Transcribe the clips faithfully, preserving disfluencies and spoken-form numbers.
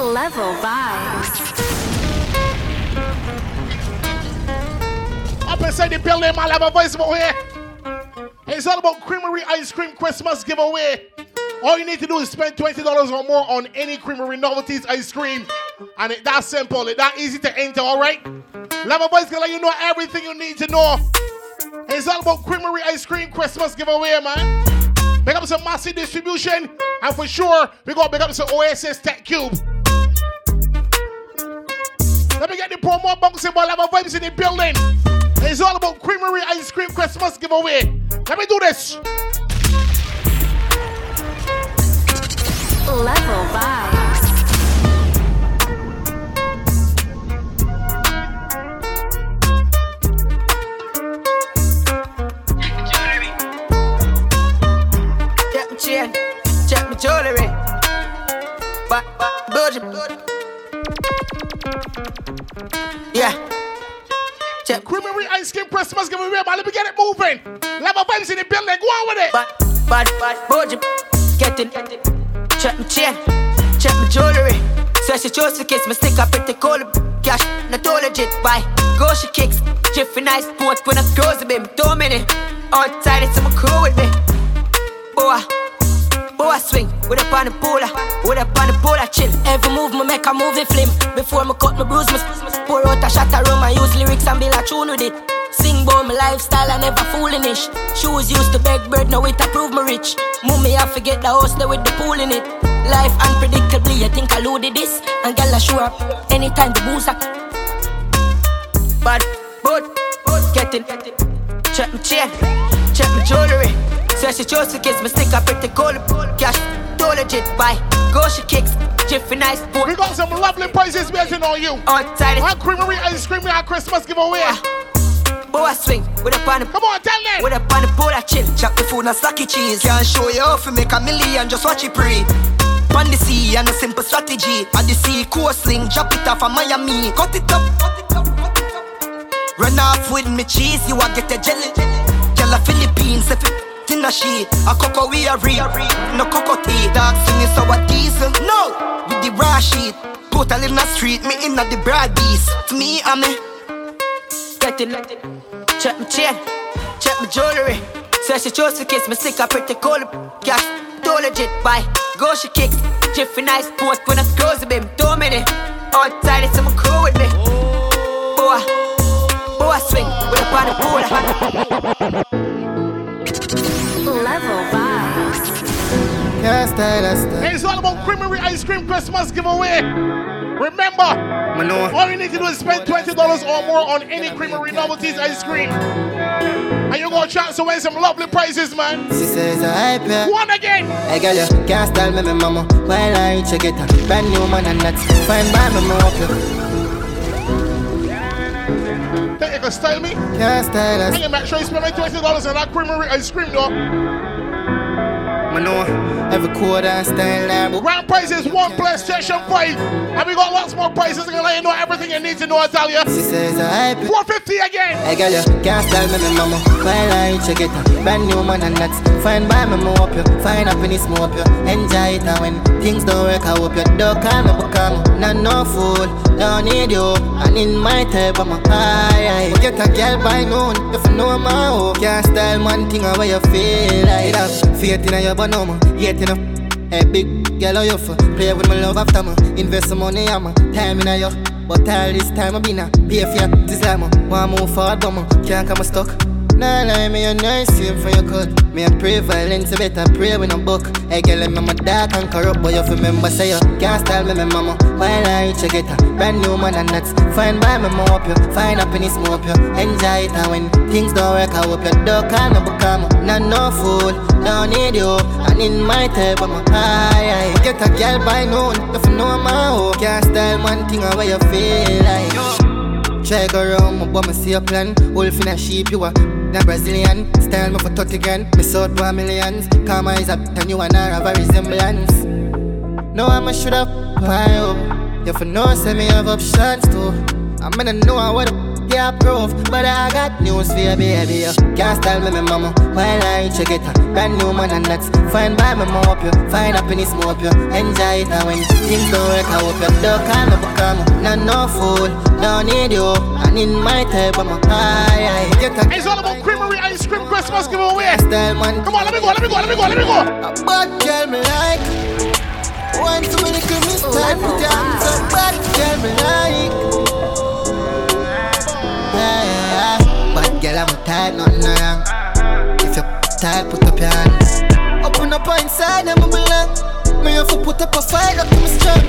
Level Vibes. Up inside the building, my Level Vibes giveaway. It's all about Creamery Ice Cream Christmas giveaway. All you need to do is spend twenty dollars or more on any Creamery Novelties ice cream. And it's that simple. It's that easy to enter, all right? Level Vibes can let you know everything you need to know. It's all about Creamery Ice Cream Christmas giveaway, man. Big up some Massy Distribution, and for sure, we're going to big up some O S S Tech Cube. Let me get the promo bouncing, but Level Vibes in the building. It's all about Creamery Ice Cream Christmas giveaway. Let me do this. Level Vibes. Check my chin, check my jewelry. But, but, budget. Yeah. Check. Creamery Ice Cream Christmas giveaway, man. Let me get it moving. Level Vibes in the building. Go on with it. Bad, bad, bad, budget. Get it. Check my chain. Check my jewelry. So she chose to kiss my stick up at the cola. Cash, not all legit. Why? Go she kicks. Jiffy nice sport when I close a bit. Me two minutes. Outside it's my crew with me. Boa. Boa swing. With a pan and pola. With a pan and pola chill. Every move me make a movie film. Before me cut my bruise, me pour out a shot of rum. I use lyrics and build a tune with it. Sing bout my lifestyle, I never fooling ish. Shoes used to beg bread, now it approve me rich. Mummy, I forget the house there with the pool in it. Life unpredictably, I think I loaded this. And girl I show up anytime the booze up. Bad, but, but, get it. Check my chain, check my jewelry. So she chose to kiss me, stick up pretty cold. Cash, too legit, bye. Go she kicks. Jiffy nice boy. We got some lovely prizes waiting on you. Outside our Creamery Ice Cream, our Christmas giveaway. Uh, boa swing with a pan of. Come on, tell them. With a pan of pola chill. Chop the food and slacky cheese. Can't show you how to make a million, just watch it pre. Pan the sea and a simple strategy. At the sea, course sling, drop it off of Miami. Cut it up, cut it up, cut it up. Run off with me cheese, you will get a jelly. Yellow Philippines, if it. Tina she, a cocoa we are real. No cocoa tea, dark singing sour diesel. No, with the raw sheet. Total in the street, me in the broad beast. To me, I'm me. Get it, let it. Check my chain, check my jewelry. So she chose to kiss me, sick up pretty cold. Cash, too legit, bye. Go she kicks, jiffy nice sport. When I close the baby, two minutes. Outside it's in my crew with me. Boa, boa swing, with a pan of pool. Level Vibes. Yes, hey, it's all about Creamery Ice Cream Christmas giveaway. Remember, Manoa. All you need to do is spend twenty dollars or more on any Creamery Novelties ice cream. And you're going to chance to win some lovely prizes, man. She says I hype, yeah. One again. Hey, girl, you can't style me, my mama. While I reach, I get a brand new man and that's fine by me, my mama. Think you can style me? Can't style us. I can make sure you spend my twenty dollars on that Creamery Ice Cream, though. Every quarter I stand level. Grand prize is one PlayStation five. And we got lots more prizes. I'm gonna let you know everything you need to know, I tell you. She says I hype. four fifty again. I got you. Can't style me no more. While I check it out. Brand new man and that's fine by me, I hope you. Fine up in this smoke you. Enjoy it and when things don't work, I hope you. Don't call me become not no fool. Don't need you. And in my type, I'm a high. Get a girl by noon. If you know my hope. Can't style one thing away you feel like. Faith in your body. No more, yet enough. Hey, big girl, you for play with my love after me. Invest some money, I'm a time in a yo. But all this time, I've been a pay for your desire. One move forward, but I can't come stuck. Nah, nah, me a nice same for your cut. Me a pray violence, you better pray with no buck. Hey, girl, I'm a dark and corrupt, but you remember, say you can't style me, my mama. While I reach, you get a brand new man, and that's fine by me, I hope you. Fine up in this smoke, you enjoy it, and when things don't work, I hope you. Don't call me, become not no fool. Don't need you, and in my type I'm a high, high. Get a girl by noon, if you know my hoe. Can't style one thing away you feel like. Yo. Try go round, my boy, me see a plan. Wolf in a sheep, you a na Brazilian. Style me for thirty grand, me sold for millions. Karma is a bitch and you and I have a resemblance. No, I'm a shoot up, I hope. You for know, send me have options too. I'm gonna know how what the can't prove, but I got news for you, baby. You can't style me, my mama, while I check it. Brand new man and that's fine by my mom, you find happiness, more you enjoy it. And when things don't work, I hope you don't call me, become not no fool, don't need you. And in my type, I'm a high, I get a... It's all about Creamery Ice Cream Christmas giveaway. Style, man. Come on, let me go, let me go, let me go, let me go. But tell me like... One too many criminals type of jobs. Somebody tell me like yeah. But girl, I'm a type, nothing wrong. If you're tired, put up your hands. Open up on inside, I'm a belong. Me if you put up a fight, up to me strong.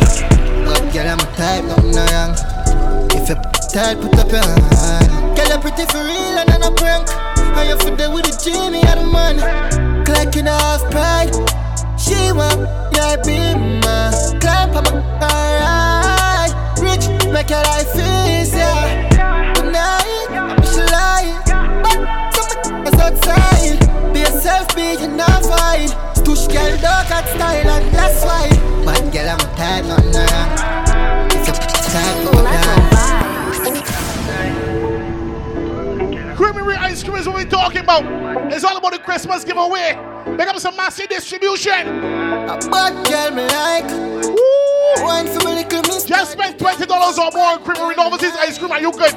But girl, I'm a type, nothing wrong. If you're tired, put up your hands. Girl, you're pretty for real and not a prank. And you're for there with the Jimmy and the man. Clacking off pride. She want your beam, climb up my ride. Rich, make your life easier. Tonight, I wish you lying, but something is outside. Be yourself, be in a fight. Tush girl, dog at style, and that's why. But girl, I'm a type, not now. It's a type of now. Creamery Ice Cream is what we're talking about. It's all about the Christmas giveaway. Make up some Massy Distribution. A bad girl me like. Woo! Just spend twenty dollars or more on Creamery Novelties ice cream and you good.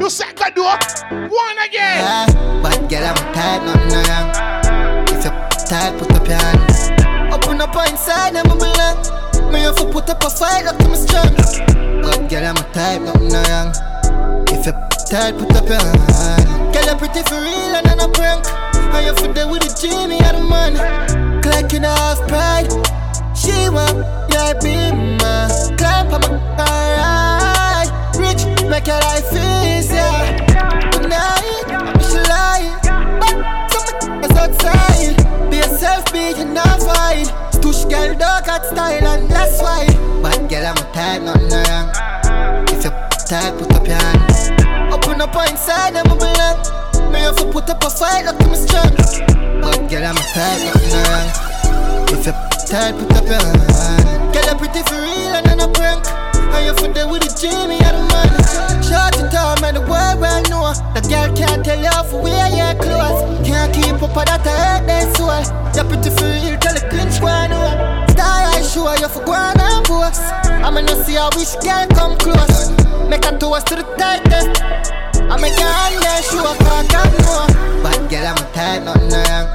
You set that door. One again. Yeah, bad girl, I'm tired, nothing wrong. If you're tired, put up your hands. Open up on inside, I'm a belong. Me if you put up a fight, up to me strong. Bad girl, I'm a type, nothing wrong. If you're tired, put up your hands. Girl, you're pretty for real and not a prank. And you're for there with the Jimmy and the man. Clacking off pride. She want your beam, climb up my ride. Rich, make your life easier. Tonight, I wish you lying, but something is outside. Be yourself, be in a fight. Tush girl, dog at style and that's why. But girl, I'm a type, nothing wrong. If you're tired, put up your hands. Open up on inside, I'm a belong. Me if you put up a fight, up to me strong. But girl, I'm a type, nothing wrong. If you're tired, put up your hand. Girl, you're pretty for real and not a prank. And you're for there with the Jimmy and the man. Short it down, man, the world well know. That girl can't tell you how to wear your clothes. Can't keep up with that, I hate that soul. You're pretty for real, tell the cringe one on. Star I show you for going and boss. I'm gonna see how wish girl come close. Make a toast to the tightest. I make your hand there, show a cock and more. But girl, I'm a type, nothing wrong.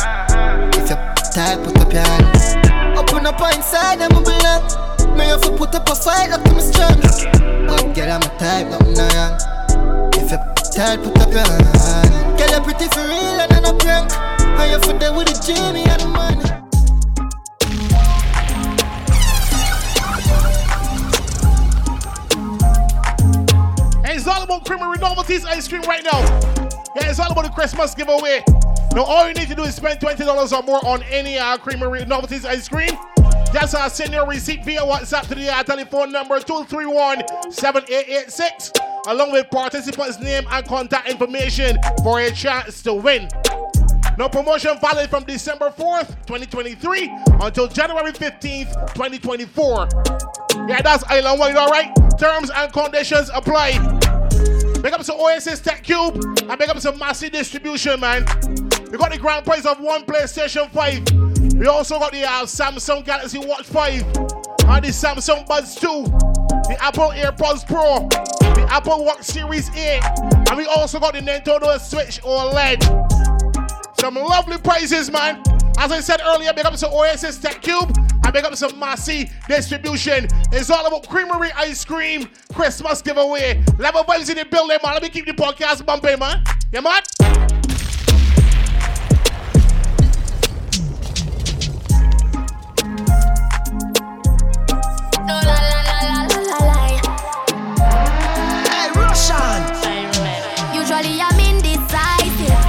If you're tired, put up your hands. Open up on inside, I'm a belong. Me if you put up a fight, up to me strong. But girl, I'm a type, nothing wrong. If you're tired, put up your hands. Girl, you're pretty for real and not a prank. And you're for there with the Jimmy and the man. It's all about Creamery Novelties ice cream right now. Yeah, it's all about the Christmas giveaway. Now all you need to do is spend twenty dollars or more on any uh, Creamery Novelties ice cream. Just uh, send your receipt via WhatsApp to the uh, telephone number two three one, seven eight eight six along with participants' name and contact information for a chance to win. Now promotion valid from December fourth, twenty twenty-three until January fifteenth, twenty twenty-four. Yeah, that's island-wide, all right? Terms and conditions apply. Make up some O S S Tech Cube and make up some Massy Distribution, man. We got the grand prize of one PlayStation five. We also got the uh, Samsung Galaxy Watch five and the Samsung Buds two, the Apple AirPods Pro, the Apple Watch Series eight, and we also got the Nintendo Switch OLED. Some lovely prizes, man. As I said earlier, make up some O S S Tech Cube. I make up some Massy Distribution. It's all about Creamery Ice Cream Christmas giveaway. Level Vibes in the building, man. Let me keep the podcast bumping, man. Yeah, man? No, la, la, la, la, la, la. Hey, Russian. Usually I'm indecisive.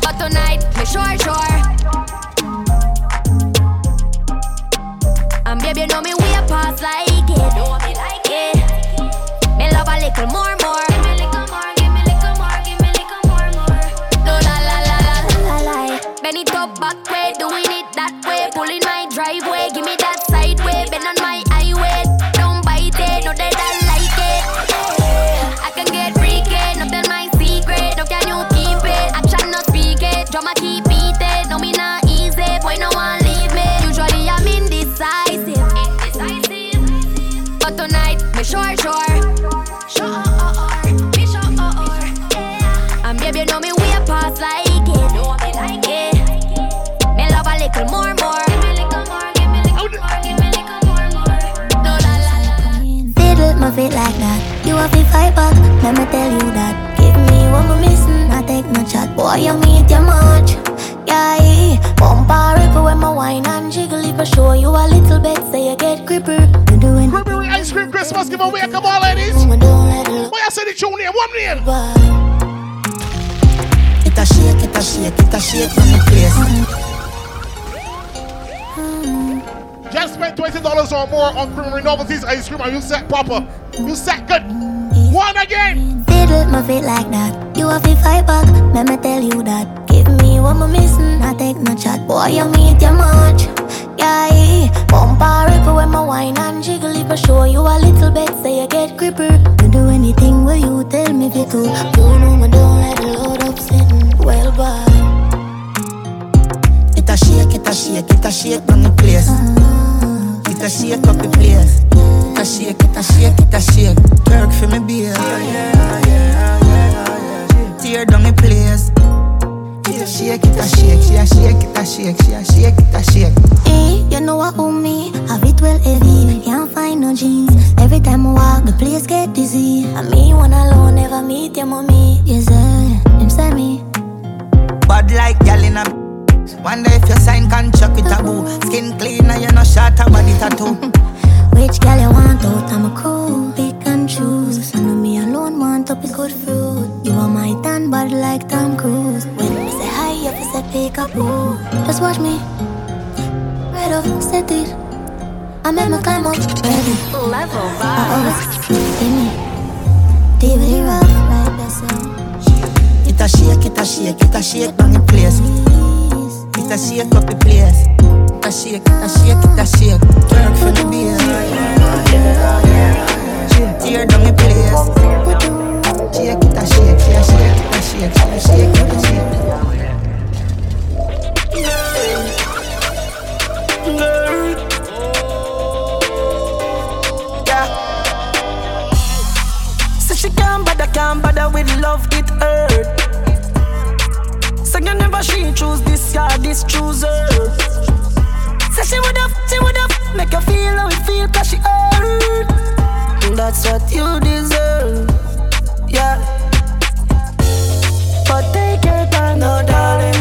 But tonight, make sure, sure. And baby, you know me way past like it. You know me like it. Me love a little more, more. Give me a little more, give me a little more, give me a little more, more. No la la la la la la. Bend it up back way, doing it that way. Pulling my driveway, give me that side way. Bend on my highway, don't bite it, no they don't like it. I can get. love it like that. You have to fight back, let me tell you that. Give me what I'm missing, I take no chat. Boy, you meet your much, yeah. Bump a ripper when my wine and jiggle. If I show you a little bit, say you get creeper. You doing Creamery Ice Cream Christmas giveaway, come on ladies. We don't let it. Why I say the tune name, one name. It a shake, it a shake, it a shake from the place. Just spent twenty dollars or more on Creamery Novelties ice cream and you set proper. You set good. One again. Fiddle my feet like that. You have to fight back, let me tell you that. Give me what I'm missing, I take no chat. Boy, you meet your much, yeah. Bump a ripper when my wine and jiggle. If I show you a little bit, say you get creeper. You do anything where you tell me if you do. You know me don't let the load up sitting. Well, bye. It a shake, it a shake, it a shake on the place. It a shake up the place. It a shake, it a shake, it a shake. Work for me beer. Tear down the place. It a shake, it a shake, she a shake, it a shake, she a shake, it a shake. Hey, you know what owe me? Have it well heavy, can't find no jeans. Every time I walk, the place get dizzy. I mean one alone, never meet your mommy. Yes, uh, him send me. Bad like y'all in a... Wonder if you sign contract with a boo. Skin cleaner, you know, shot a body tattoo. Which girl you want out? I'm a cool, pick and choose. I know me alone want to pick good fruit. You are my tan body like Tom Cruise. When I say hi, you say pick up boo. Just watch me. Right off, set it. I make my climb up, ready. Level Vibes. I always give me D V D rock like that song. It a shake, it a shake, it a shake on the place. It a shake up the place. It a shake, it a shake, it a shake. Work for the beer. Tear down the place. Shake it a shake, it a shake, it a shake, it a shake, it a shake. Yeah. So she can't bother, can't bother with love, it hurt. So you never she choose this guy, this chooser. So she would have, she would have make her feel how it feel, cause she hurt. That's what you deserve, yeah. But take your time, no darling.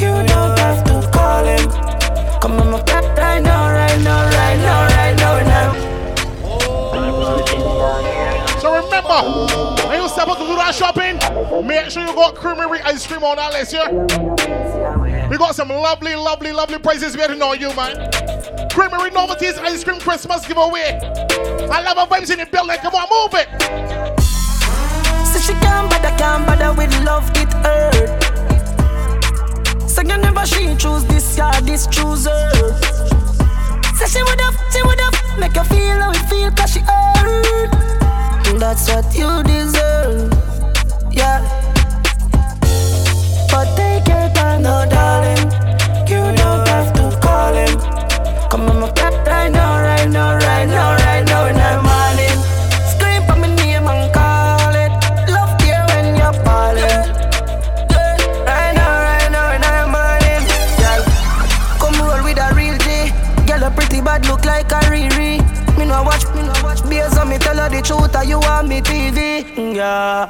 You don't have to call him. Come on, my cat right now, right now, right now, right now, now. So remember, step up to do that shopping. Make sure you got Creamery Ice Cream on that list, yeah? We got some lovely, lovely, lovely prizes waiting on you, man. Creamery Novelties Ice Cream Christmas giveaway. I love our vibes in the building. Come on, move it. So she can't bother, can't bother with love, it hurt. So you never she choose this guy, this chooser. So she would have, she would have make her feel how it feel, cause she hurt. That's what you deserve, yeah. But take your time, no darling. You don't have to call him. Come on, my cat right now, right now, right now, right now in the morning. Scream for my name and call it. Love you when you're falling. Right now, right now in the morning, yeah. Come roll with a real G. Girl a pretty bad, look like a Riri. Me no watch, me no watch beers and me tell her the truth and you on me T V. Yeah,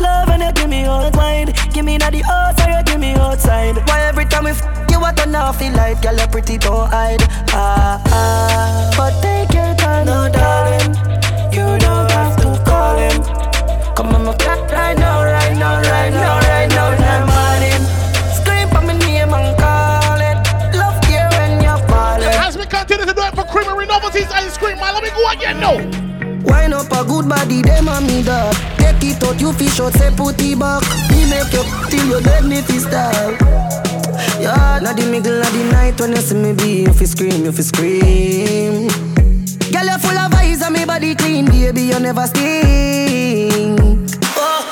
love and you give me old wine. Give me na the outside, you give me outside. Why every time we f*** you I turn off the light. Girl, you pretty, don't hide. Ah, ah. But take your time, no darling. You don't have to call him. Come on, my cat right now, right now, right now, right now, in the morning. Scream for my name and call it. Love you when you're falling. As we continue to do it for Creamery Novelties Ice Cream, man, let me go again now. Wine up a good body, them and me dog. Take it out, you fish out, say put it back. Me make you till you beg me to stop. Yeah, now the middle of the night when you see me be, you fi scream, you fi scream. Girl, you full of eyes and me body clean, baby, you never stink. Oh,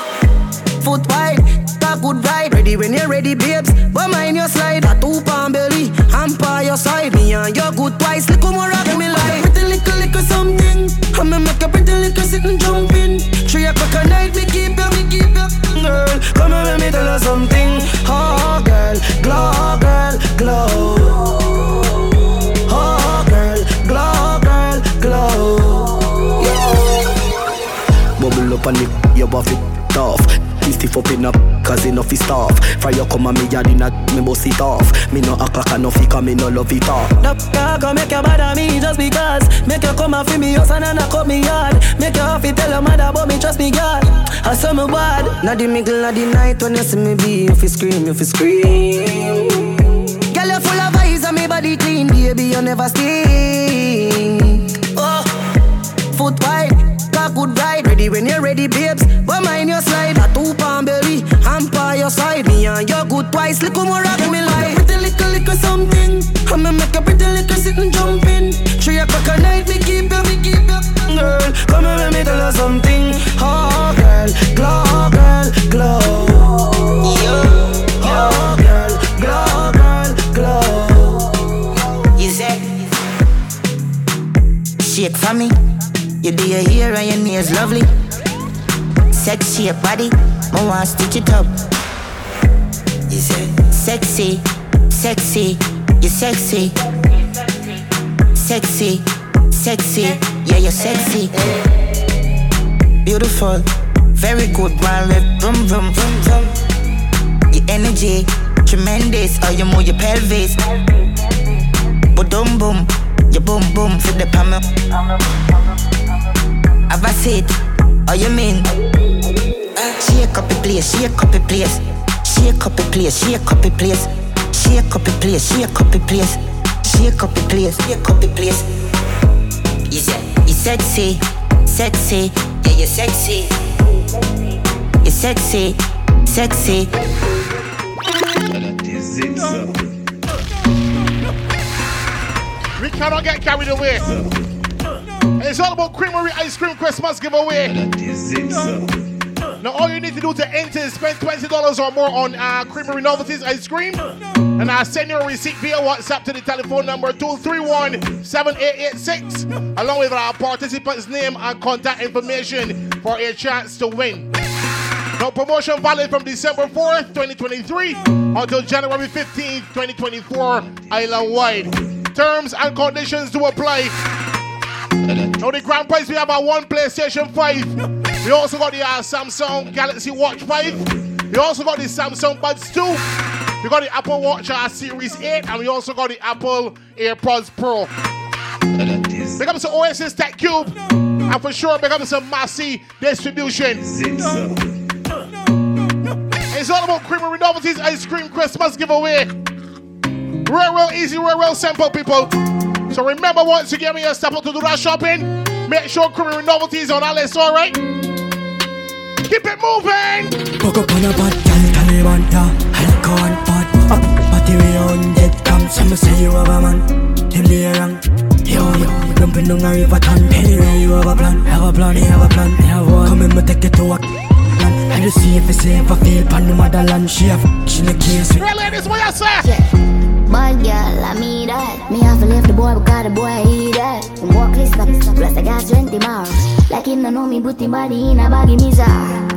foot wide, talk good ride. Ready when you're ready, babes, but mind your slide. A two pound belly, hamper your side. Me and your good twice, little more of me life. Lick or something, I'ma make a pretty liquor sitting jumping. Three o'clock at night, me keep up, me keep up, girl. Come and let me tell her something. Oh girl, glow, girl, glow. Oh girl, glow, girl, glow. Yeah. up and nip your buff it off. Please stiff up in a cause enough is tough. Fire come and me yard in a me boss it off. Me no a crack and no fika, me no love it off. That f***a go make you mad at me just because. Make you come and feel me house and I cut me yard. Make you have to tell your mother about me, trust me God. I saw me bad. Now the middle of the night when you see me be, if you scream, if you scream. Girl you full of eyes and me body clean. Baby you never stink. Oh, foot wide, cock would ride. Ready when you're ready babes, but mind your slide. A two pound belly, I'm by your side. Me and your good twice, little more rock me like. Pretty little little something. I'ma make a pretty little sitting jumping. Three o'clock at night, me keep up, me keep up. Girl, come and let me tell her something. Oh girl, glow girl, glow. Oh girl, glow girl, glow. You say, shake for me. You do your hair and your nails lovely. Sexy your body, I want to stitch it up. You say sexy, sexy, you're sexy. Sexy, sexy, yeah you're sexy. Beautiful, very good one, vroom vroom vroom vroom. Your energy, tremendous, oh you move your pelvis. Boom boom boom, you boom boom for the palm. Have a seat, oh you mean? Shake up the place, shake up the place. Shake up the place, shake up the place. Shake up the place, shake up the place. Shake up the place, shake up the place. You sexy, sexy, yeah you sexy. You sexy, sexy. We cannot get carried away. And it's all about Creamery Ice Cream Christmas giveaway. Now all you need to do to enter is spend twenty dollars or more on uh, Creamery Novelties Ice Cream. And I'll send you a receipt via WhatsApp to the telephone number two three one, seven eight eight six along with our participant's name and contact information for a chance to win. Now promotion valid from December fourth, twenty twenty-three until January fifteenth, twenty twenty-four island-wide. Terms and conditions do apply. Now the grand prize, we have our one PlayStation five. We also got the uh, Samsung Galaxy Watch five. We also got the Samsung Buds two. We got the Apple Watch uh, Series eight. And we also got the Apple AirPods Pro. Big up to O S S Tech Cube. And for sure, big up to Massy Distribution. It's all about Creamery Novelties Ice Cream Christmas giveaway. Real, real easy, real, real simple, people. So remember, once you get me a step up to do that shopping, make sure Creamery Novelties on our list, alright? Keep it moving! Coco on a bad girl, Talibanta, Halko and Pot. Up, party way on dead come, some say you have a man. Him lay around, yo, yo. Dumping down a river ton, anyway you have a plan. Have a plan, have a plan, have one. Come in, me take it to a plan. And you see if it's safe, I feel pan no motherland. She have, she in the case. Real ladies, what you say? Yeah. Bad girl, I mean that. Me have to leave the boy because the boy eat that. I'm walk list up, plus I got twenty miles. Like him no know me, but him body in a baggy misa.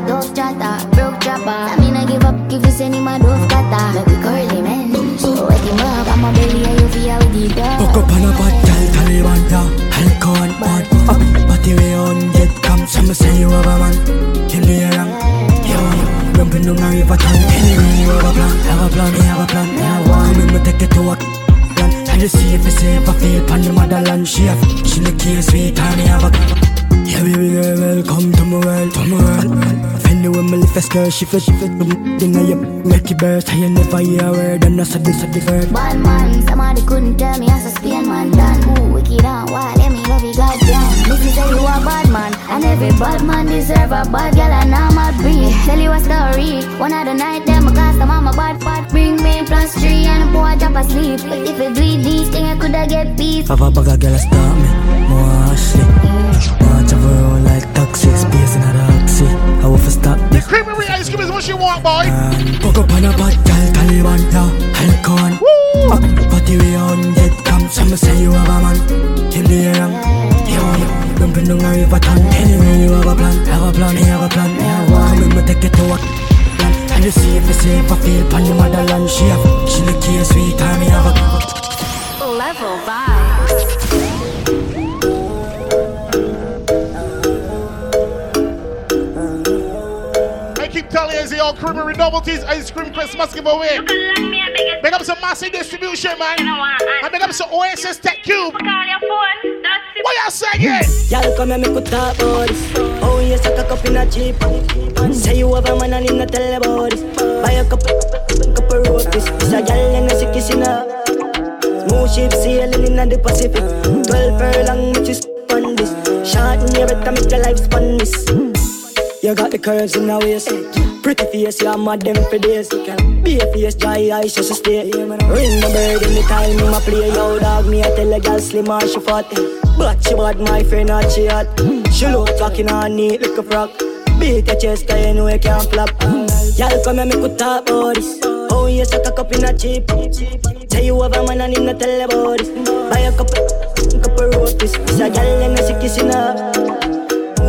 Dove chatter, broke chopper. I mean I give up, give you send him a dove cutter. Make me curly man, so wake him up. I'm a belly and you feel with the dove. Buck up on a bad girl, Taliban da. Halko and bad. Up, party way on, dead come. Some say you have a man, you lay around. Yo, bumping down a river town. Anyway you have a plan, have a plan, have a plan, have one. Come in, take it to a plan. And you see if it's safe, I feel pan the motherland. She have, she look here sweet and have a plan. Yeah baby girl, welcome to my world, to my world. Find the woman lift a skirt, she feel, she feel. Then I make it burst, I never hear a word. And I said this, I this word. Bad man, somebody couldn't tell me I a Spain man done. Ooh, wicked and wild, let me love you goddamn. Missy say you a bad man, and every bad man deserve a bad girl and I'm a breed. Tell you a story, one of the night them I cast them on my bad part. Bring me plus three and a boy drop asleep. But if you do these things, I coulda get peace. Have a bag of girl a stop me, more sleep. Watch over all like toxic space in a oxy. I will stop this. The Creamery Ice Cream is what you want, boy. Fuck up on a bad girl, Taliban down, Halcon. Up, party way on dead come. Some say you have a man, him lay around. Yo, yo, bumping down a river town. Anyway you have a plan, have a plan, have a plan. Come in, me take it to a plan. And you see if it's safe, I feel pan the motherland. She have, she look here sweet, and me have a Level Vibes. Creamery Novelties Ice Cream Christmas giveaway. Big up some Massy Distribution, man. And big up some O S S Tech Cube. What y'all saying? Y'all come and make a top boys. Oh, yes, I can copy not cheap. Say you have a man and in the telebodies. Buy a couple, couple rotis. It's a girl and a sick is in a smooth ship sailing in the Pacific. Twelve furlong, which is on this. Shot in your to make your life spun this. You got the curves in the waist. Pretty face, you're mad them for days. Be a face, dry eyes, just a stay. Ring the bird in the time, in my play. Yo, dog, me, I tell a girl slim and she fat. But she bad, my friend, not she hot. She look talking on neat like a frock. Beat your chest, cause you know you can't flop. Y'all come and make a talk about this. Oh, yes, I cock up in a cheap. Tell you have a man and him not tell about this. Buy a couple, couple rotis. It's a girl and a sick kiss in her.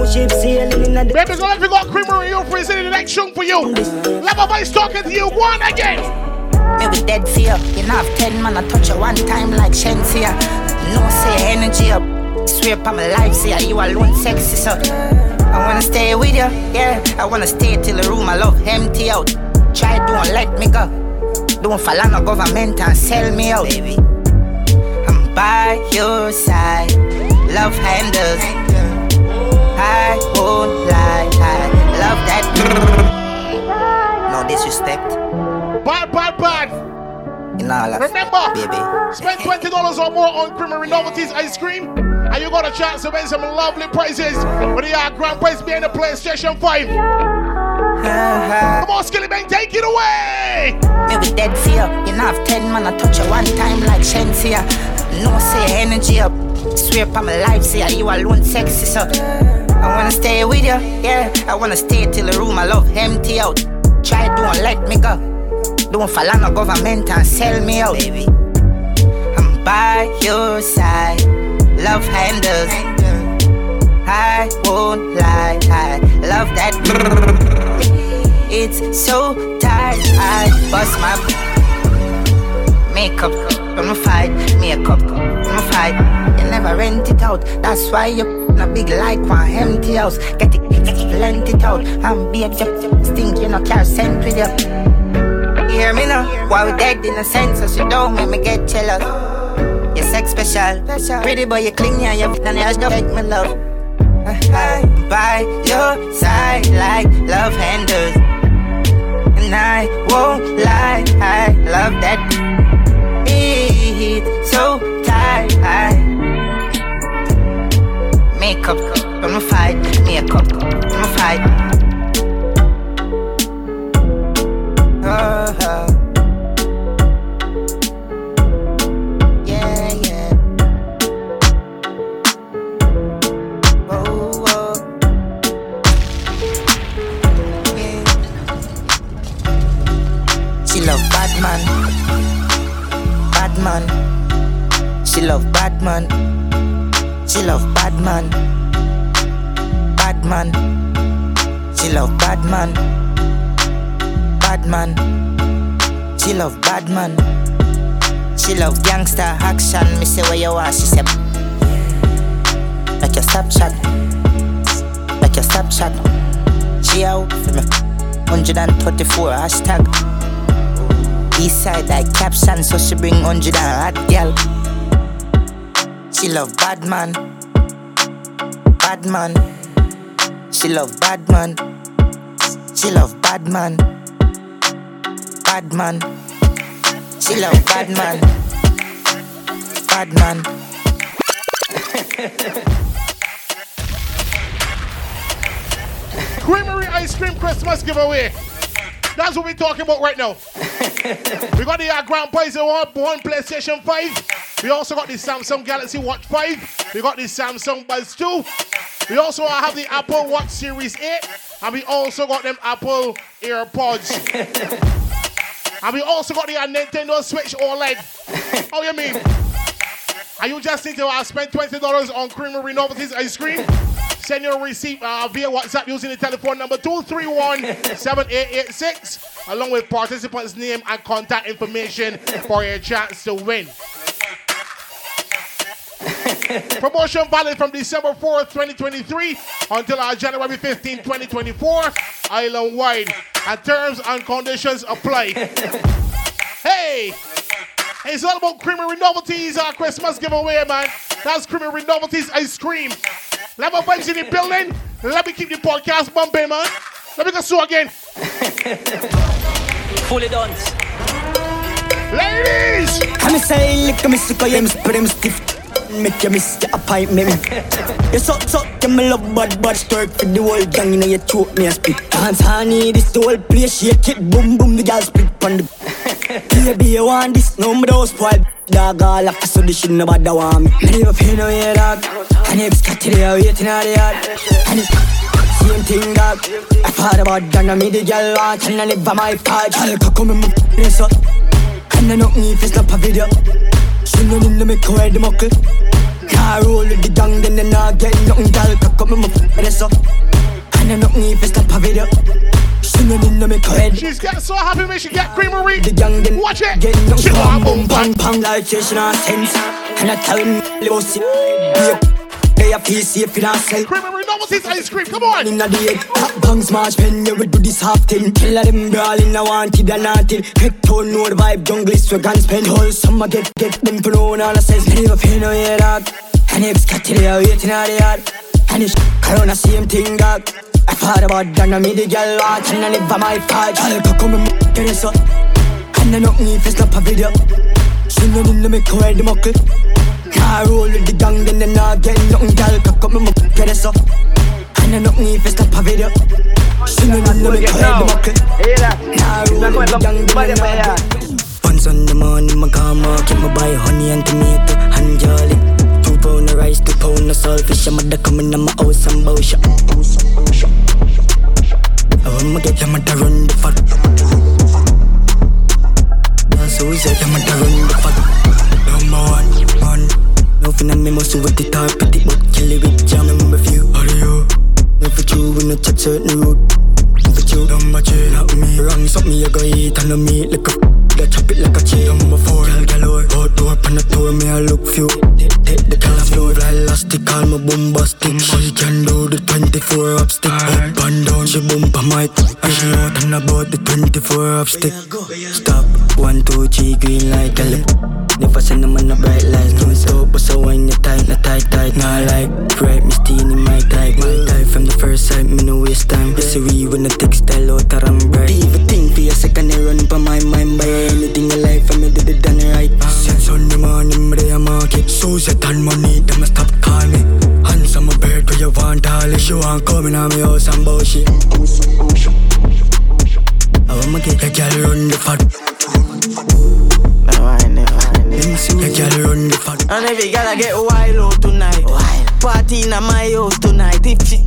Baby, so if you got Creamery, you're freezing in the next room for you. Level Vibes talking to you, one again. Me we dead fear, you know ten man, I touch you one time like Shensia. No say energy up, swear by my life, say you alone sexy, so I wanna stay with you, yeah. I wanna stay till the room I love empty out. Try don't let me go, don't fall on the government and sell me out. Baby, I'm by your side, love handles. I won't lie, I love that. No disrespect. Bad, bad, bad. In all remember, baby. Spend twenty dollars or more on Creamery Novelties Ice Cream, and you got a chance to win some lovely prizes. With the uh, grand prize being the PlayStation five. Come on, Skilly Bang, take it away. Me with dead fear. You know, ten man, I touch you one time like Shensia. No say energy up. Swear by my life, say you alone sexy, so I wanna stay with you, yeah. I wanna stay till the room I love empty out. Try don't let me go, don't fall on the government and sell me out. Baby, I'm by your side, love handles. I won't lie, I love that. It's so tight, I bust my makeup, I'ma fight. Makeup, I'ma fight. You never rent it out, that's why you. A big like one empty house. Get it, get it, lent it out. I'm big, stink, you know, care sent with you. You hear me now? Why we dead in a sense, so you don't make me get jealous. Your sex special, pretty boy, you clingy and your f***ing ass don't make me love. I'm by your side like love handles. And I won't lie, I love that. It's so tight, I makeup, I'ma fight. Makeup, I'ma fight. Oh, oh. Yeah, yeah. Oh, oh. Yeah. She love Batman. Batman. She love Batman. She love bad man, bad man. She love bad man, bad man. She love bad man. She love gangster action. Me say where you are, she say. Like your stop shot, like your stop shot. She out for me. one hundred twenty-four hashtag. East side like caption, so she bring one hundred hot girl. She love bad man, bad man. She love bad man, she love bad man, bad man. She love bad man, bad man. Creamery Ice Cream Christmas giveaway. That's what we're talking about right now. We got the uh, grand prize award, one PlayStation five. We also got the Samsung Galaxy Watch five. We got the Samsung Buds two. We also have the Apple Watch Series eight. And we also got them Apple AirPods. And we also got the uh, Nintendo Switch OLED. How you mean? And you just need to uh, spend twenty dollars on Creamery Novelties Ice Cream. Send your receipt uh, via WhatsApp using the telephone number two three one, seven eight eight six, along with participants' name and contact information for your chance to win. Promotion valid from December fourth, twenty twenty-three until uh, January fifteenth, twenty twenty-four. Island-wide. And terms and conditions apply. Hey! It's all about Creamery Novelties, our Christmas giveaway, man. That's Creamery Novelties Ice Cream. Level Vibes in the building. Let me keep the podcast bumping, man. Let me go so again. Fully done. Ladies! I'm a sailor, I'm a sick, I'm a stiff. Make you miss your appointment. You suck, suck, you my love, bad, bad start for the whole gang, you know you choke me and spit. Dance, honey, this the whole place, shake it, boom, boom, the girl split on the... Baby, you want this, no, but don't spoil. Dog, all after, so this shit, nobody want me. I never feel no way, dog. I never scared to the waiting on the yard. And it's same thing, dog. I thought about that, I made the girl want, and I live on my part. I'll come and move this up. And I know me if it's not a video. She no need to make her head muckle. Car roll with the gang, then they not get nothing. Girl, cock up me my f***ing ass up. And I know me if it's not a video. She no need to make her head. She's got so happy when she got Creamery. The gang, then watch it. Get nothing. Bang, boom, bang, bang, like she not sense. And I tell me, little shit. They a piece if you not sell. Creamery Novelties Ice Cream, come on. Inna the head, hot bang, smash pen. Yeah, we do this half thing. Kill a them girl in a wanted and nothing. Head tone, no vibe, jungle is where guns pen. Whole summer get, get them for no one all the sense. Never feel no way, dog. And it's got till they are waiting all the yard. And it's corona, same thing, dog. I thought about that, I made the girl watch. And I live by my part. I'll come and m****, get this up. And I don't need to snap a video. She no need to make her head muckle. I roll with the gang, then they not get nothing. Girl, cock up me my f***ing ass up. And I don't need to stop a video. She no need to make her head muckle. I roll with the gang, then they not get. Once on the morning, my karma came my buy honey and tomato and jolly. Two pound of rice, two pound of saltfish. My mother coming to my house and bow shop. I want to get your mother run the fuck. So we said your mother run the fuck. Number one, one. No fin and me must do with the top of the book. Kill it with jam. Number few, how do you? No for you, we no check certain road. No for you, don't match it, not me. Wrong, suck me, I go eat and I meat like a f***. I chop it like a cheat. Number four, girl galore. Hot door, pan a tour, me I look few. Take the color floor, fly elastic, call me bombastic. She can do the twenty-four up stick. Up and down, she bump a mic. And she know turn about the twenty-four up stick. Stop, one, two, three, green light, girl. Never send them on a bright light. No stop, but so when you tight, not tight, tight. Nah, like, right, me stealing in my type. My type from the first sight, me no waste time. Yes, we when I textile out, I'm bright. Even think for a second, I run by my mind, by anything alive, I me did it done right. Since on the morning, I'm a market. So set on money, them a stop call me. Handsome a bird, where you want all this. You want coming on me house and bullshit. I wanna get a girl run the fat. No, I never, I never. A girl run the fat. And every girl I get wild out tonight. Wild. Party in my house tonight. If she,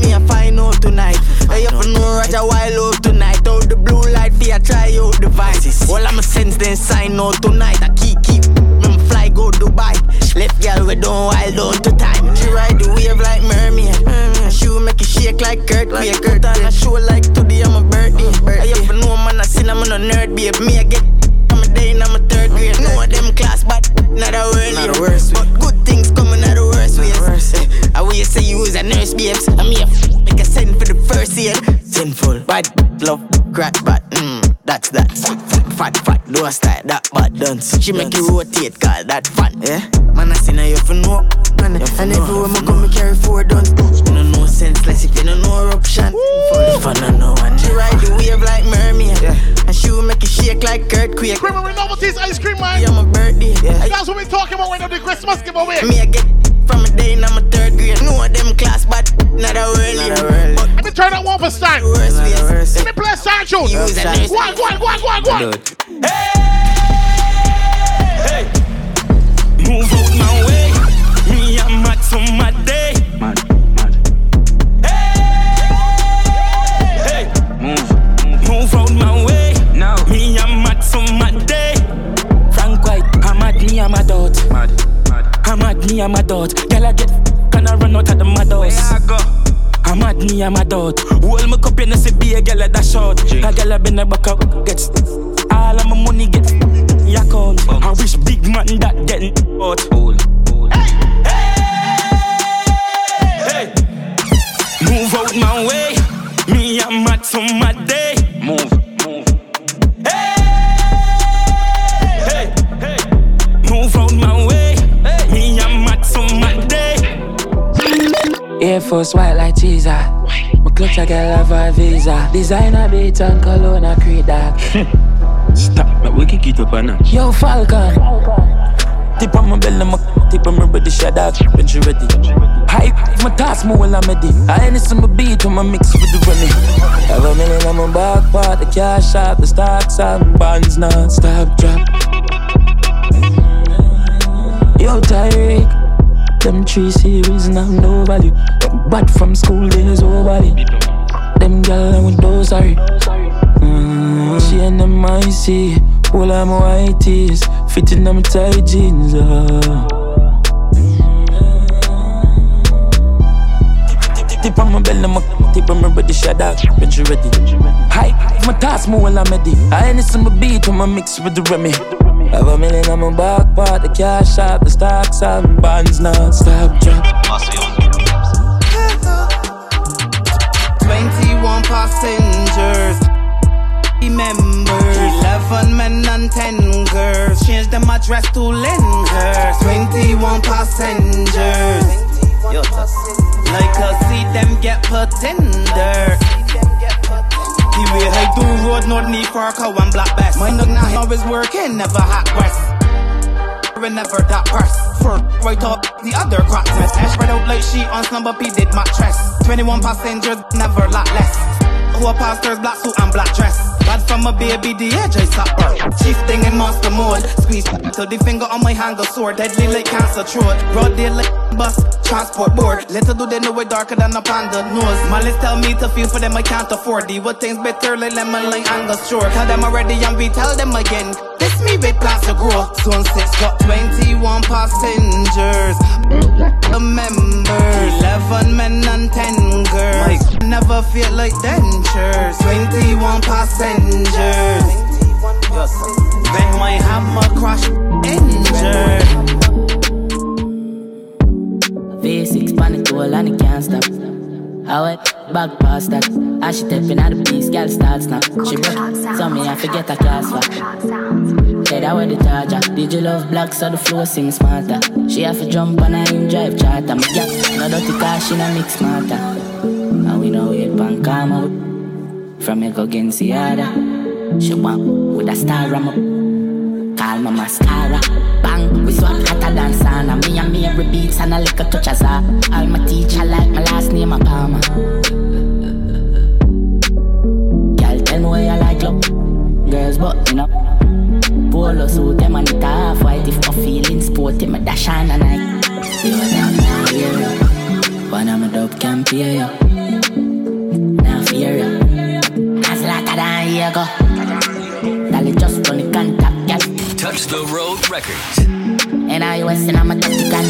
me a fine out tonight. I have no Roger wild out tonight. Out the blue light, fi I try out the vices. All I'ma sense then sign out tonight. I keep keep, me fly go Dubai. Left girl we don't wild out to time. She ride the wave like mermaid. She will make it shake like Kurt. Like Kurt and I show like today I'm a birthday. I have no man I sin, I'm a nerd babe. Me I get, I'm a day and I'm a third grade. No them class but not a worst. But good things coming out of worst ways. I will say you is a nurse babes. I'm here make a send for the first year. Sinful, bad, love, crack, bad, mmm, that's that. Fat, fat, low style, that bad dance. She make you rotate, call that fun, yeah? Man, I see now you for no, man, and everywhere I come, I carry four guns. You know no sense, less if you don't know eruption. Fun and no one. She ride the wave like mermaid, and she will make you shake like earthquake. Creamery Novelties Ice Cream, man. Yeah, my birthday, yeah. That's what we talking about when the Christmas giveaway. Me, I get from a day and I'm a third grade. No of them class, but not a early. Let me turn that one for Stan. Let me play Sancho. Go on, go on, go on, go on, go on. Hey, hey. Move out my way. Me, I'm mad to my day. Mad, mad. Hey, hey. Move, move out my way. Now, me, I'm mad to my day. Frank White, I'm mad, me, I'm mad out. Mad. I'm mad, me, I'm a dot. Girl, I get f***ed and I run out of the mad house. Where I go? I'm mad, me, I'm a dot. Hold my cup in the C B, a girl at that shot. A girl I been a back up, get all of my money get f***ed in your account. I wish big man that getting f***ed out. Hey, hey. Air Force white like cheese. My clutch I got love a visa. Designer beat and cologne a creed dog. Stop, but we can get up and up. Yo Falcon, Falcon. Tip on my belly, my tip on my body, shut up when she ready. Hype, my task more while I'm ready. I ain't some beat on my mix with the running. Have a million on my back part, the cash shop, the stocks and bonds non-stop drop. Yo Tyreek, them three series and I'm no value. But from school days nobody. Them girl and with those sorry. Mm-hmm. She and them icy, all of my white tees, fitting them tight jeans. Oh. Mm-hmm. Tip on my belly, my tip on my body, shut up when she ready. Hype, my task more while I'm ready. I ain't some beat on my mix with the Remy. Have a million on my back part, the cash shop, the stocks and bonds non-stop drop. Twenty-one passengers, members, eleven men and ten girls. Change them address to lenders. Twenty-one passengers, like I see them get pretender. The way I do road, no need for a cow and black bass. My nug now always working, never hot west. Never that purse. First, right up the other crack dress. I spread out like she on slumber peeded mattress. Twenty-one passengers, never lot less. Who are pastors, black suit and black dress. Bad from a baby, the edge I stop her. Chief thing in monster mode. Squeeze till the finger on my hand go sore. Deadly like cancer throat. Broad day like bus, transport board. Little do they know it darker than a panda nose. Malice tell me to feel for them I can't afford. The what things better like lemon like anger sure. Tell them already and we tell them again. This me with plans to grow. Zone six got twenty-one passengers. Remember, eleven men and ten girls. Never feel like dentures. Twenty-one passengers. Then my hammer crash injured. V six panic hole and it can't stop. I went back past that. And she tapping at the piece, girl starts now. She broke, so me I forget her class for. Said I went the charger. Did you love black so the flow sing smarter? She have to jump on her in drive charter. Me gap, no dirty car, she no mix smarter. And we know it pan come out. From me go against the other. She want with a star ram up. Call my mascara, bang, we swap hotter than sauna. Me and me repeats and a lick a touch as a. All my teacher like my last name a Palmer. Girl tell me where you like love. Girls button up. Polo suit them and it half white. If I'm feeling sporty, me dash on a night. You know now hear ya. One of my dope can't hear ya. Now fear ya. Cause later than here go. Dolly just run the contact. Touch the road records. And I was in a matakikan.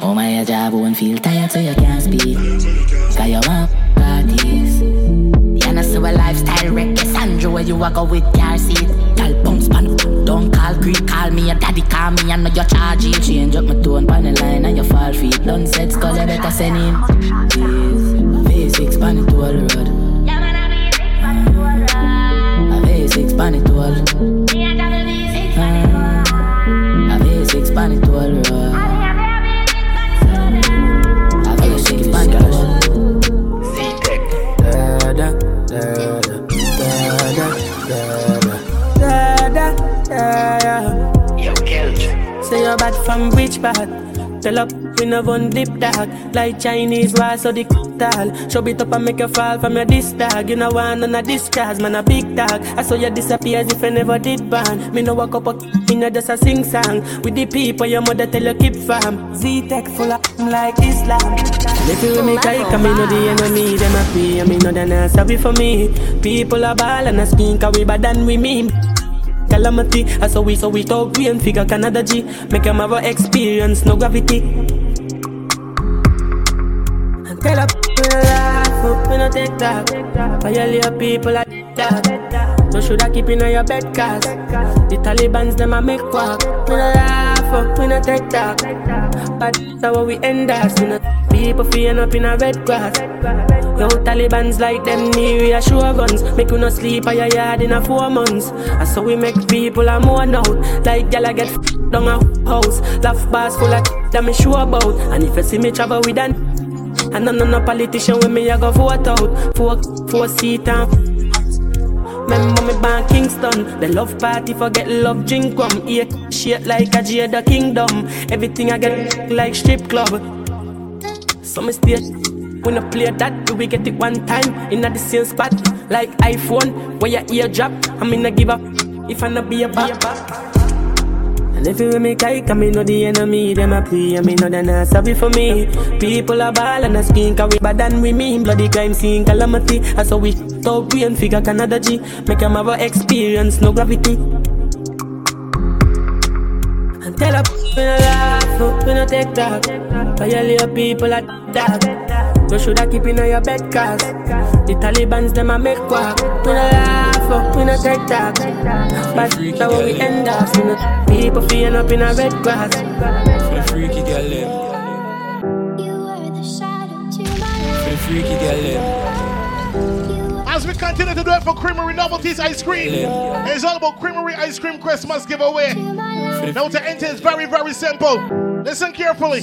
Oh my job won't feel tired so you can't speak. Cause you want parties. You know see a lifestyle wreck. Sandra where you walk out with your seat. Call bounce pan, don't call creep. Call me your daddy, call me and know your charge it. Change up my tone pan the line and you fall feet. Don't set cause you better send him. Please, V six pan it to all the road. Six pan it all. I've six pan it all. I've six pan it all. Da da da da da da. Yo, Kelch. Say you're bad from which part? Tell up we never on dip dog. Like Chinese war so the. Show it up and make you fall from your disc tag. You know I none of this jazz, man a big tag. I saw you disappear as if you never did ban. Me no walk up a c***, you just a sing song. With the people your mother tell you keep fam. Z-Tech full of c*** like Islam. If you make a c***, me know the enemy, them a pay. And me know they're not sorry for me. People a ball and a skin, cause we bad than we mean. Calamity, I saw we, so we talk we and figure Canada G. Make them have a experience, no gravity. And tell a hope you no take that. Violate people like that. No shoulda keep in your bed cause the Taliban's them a make walk. We no laugh, hope we no take that. But that's how we end us. We no people feeling up in a red grass. No Taliban's like them near your sure guns. Make you no sleep at your yard in a four months. And so we make people a mourn out. Like y'all a get f***ed down a house. Laugh bars full of shit that me sure about. And if you see me travel with an and none no politician with me, I go vote out. Four, four seat and remember me born Kingston. The love party forget love drink rum. Eat shit like a G of the kingdom. Everything I get like strip club. So me stay when I play that. Do we get it one time in the same spot? Like iPhone where your ear drop. I mean I give up if I not be a back. And if you will make I come in, no the enemy. Them a play, I mean no they not sorry for me. People are ball and a skin cause we bad than we mean. Bloody crime scene calamity. And so we top we and figure Canada G. Make them have a experience, no gravity. And tell up we no laugh, we no take talk. But your little people are dark. You shoulda keep in your bed cause the Taliban's them a make quack. We no laugh, we no take talk. But that's where we end up. We no people feeling up in a red grass. For freaky girl them. You are the shadow to my life. For freaky girl them. As we continue to do it for Creamery Novelties Ice Cream, yeah. It's all about Creamery Ice Cream Christmas giveaway. Now to enter is very, very simple. Listen carefully.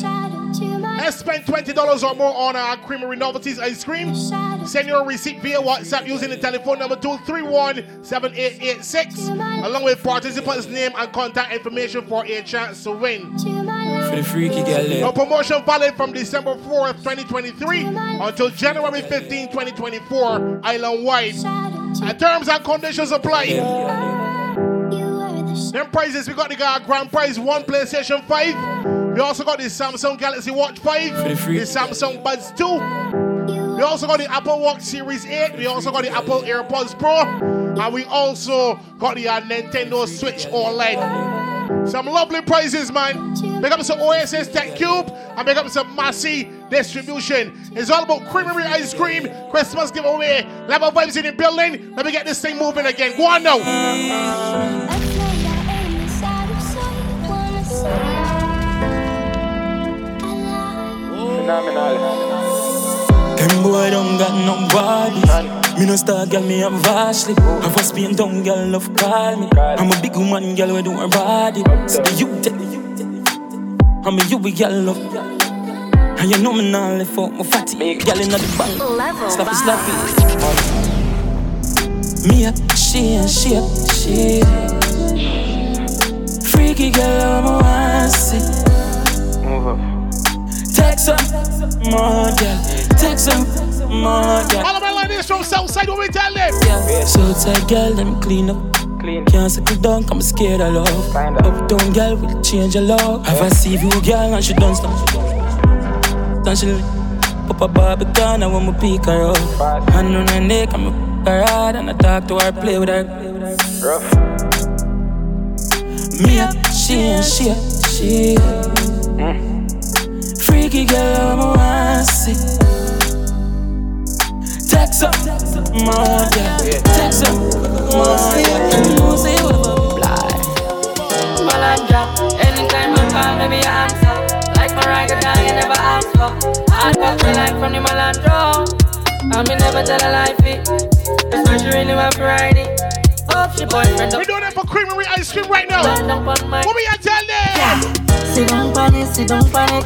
And spend twenty dollars or more on our Creamery Novelties Ice Cream. Send your receipt via WhatsApp using the telephone number two three one, seven eight eight six, along with participants' name and contact information for a chance to win. For the freaky girl. No promotion valid from December fourth, twenty twenty-three until January fifteenth, twenty twenty-four, island-wide. And terms and conditions apply. The Them prizes, we got the grand prize, one PlayStation five. We also got the Samsung Galaxy Watch five, the, the Samsung Buds two. We also got the Apple Watch Series eight. We also got the Apple AirPods Pro. And we also got the uh, Nintendo Switch OLED. Some lovely prizes, man. Big up some O S S Tech Cube and big up some Massy Distribution. It's all about Creamery Ice Cream Christmas giveaway. Level Vibes in the building. Let me get this thing moving again. Go on now. Phenomenal. Them boy don't got no body. Me no star girl, me I'm Vashley. I was being down girl, love call me. I'm a big woman girl, we do her body. So the youth, I'm a you we girl love. And you know me now left out my fatty. Girl inna the bank, slappy slappy. Me up, she and she up, she. Freaky girl, I'm a wanna see. Text her, more girl. Text her, more girl. From Southside, what we tell them? Yeah. Southside girl, them clean up. Clean. Can't settle down, come scared of love. Uptown girl, will change your love. Have a C V girl and she done stuff. Then she pop a barbican and when we pick her up. Hand on her neck, I'm a her hard and I talk to her, play with her. Rough. Me up, she and she up, she up. Mm. Freaky girl, I'm a wanna see. Text up, my dear. Text up, my dear. You say you fly. Ball and drop. Anytime you call, baby, answer. Like Mariah Carey, you never ask for. I got the life from the Malandro. I me never tell a lie, fit. That's why she really want variety. Hope she boyfriend. We're doing it for Creamery Ice Cream right now. What we are telling? Yeah. Sit down, panic, sit down, panic.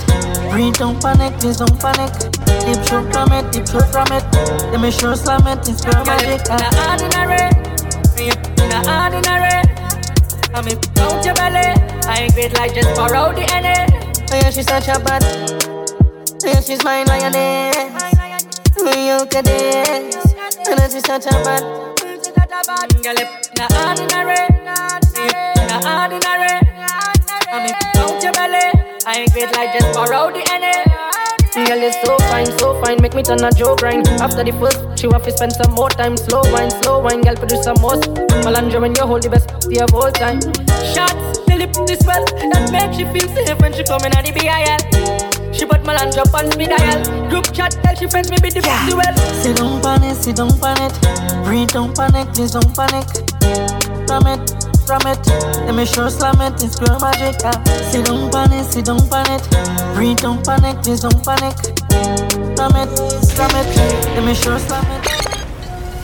Breathe, don't panic, please don't panic. Deep shoot from it, deep shoot from it. Let me show slam it, it's dramatic. In a ordinary, in a ordinary. I'm in out your belly. I ain't great like just for out the N A. Oh yeah, she's such a bad. Oh yeah, she's my lioness. Oh you can dance. Oh yeah, she's such a bad. Girl, in a ordinary, in a ordinary. I'm in out your belly. I ain't great like just for out the N A. Girl is so fine, so fine, make me turn a joke grind. After the first, she want to spend some more time. Slow wine, slow wine, girl produce some most. Malandra when you hold the best party of all time. Shots, the lip, the swell, that make she feel safe when she coming at the B I L. She put Malandra on speed dial. Group chat, tell she friends me be the best duel. Sit down panic, sit down panic. Breathe, don't panic, please don't panic. From it. just slam it. Let me show slam it, it's girl magic. Sit down panic, sit down panic. Breathe, don't panic, please don't panic. Slam it, slam it. Let me show slam it.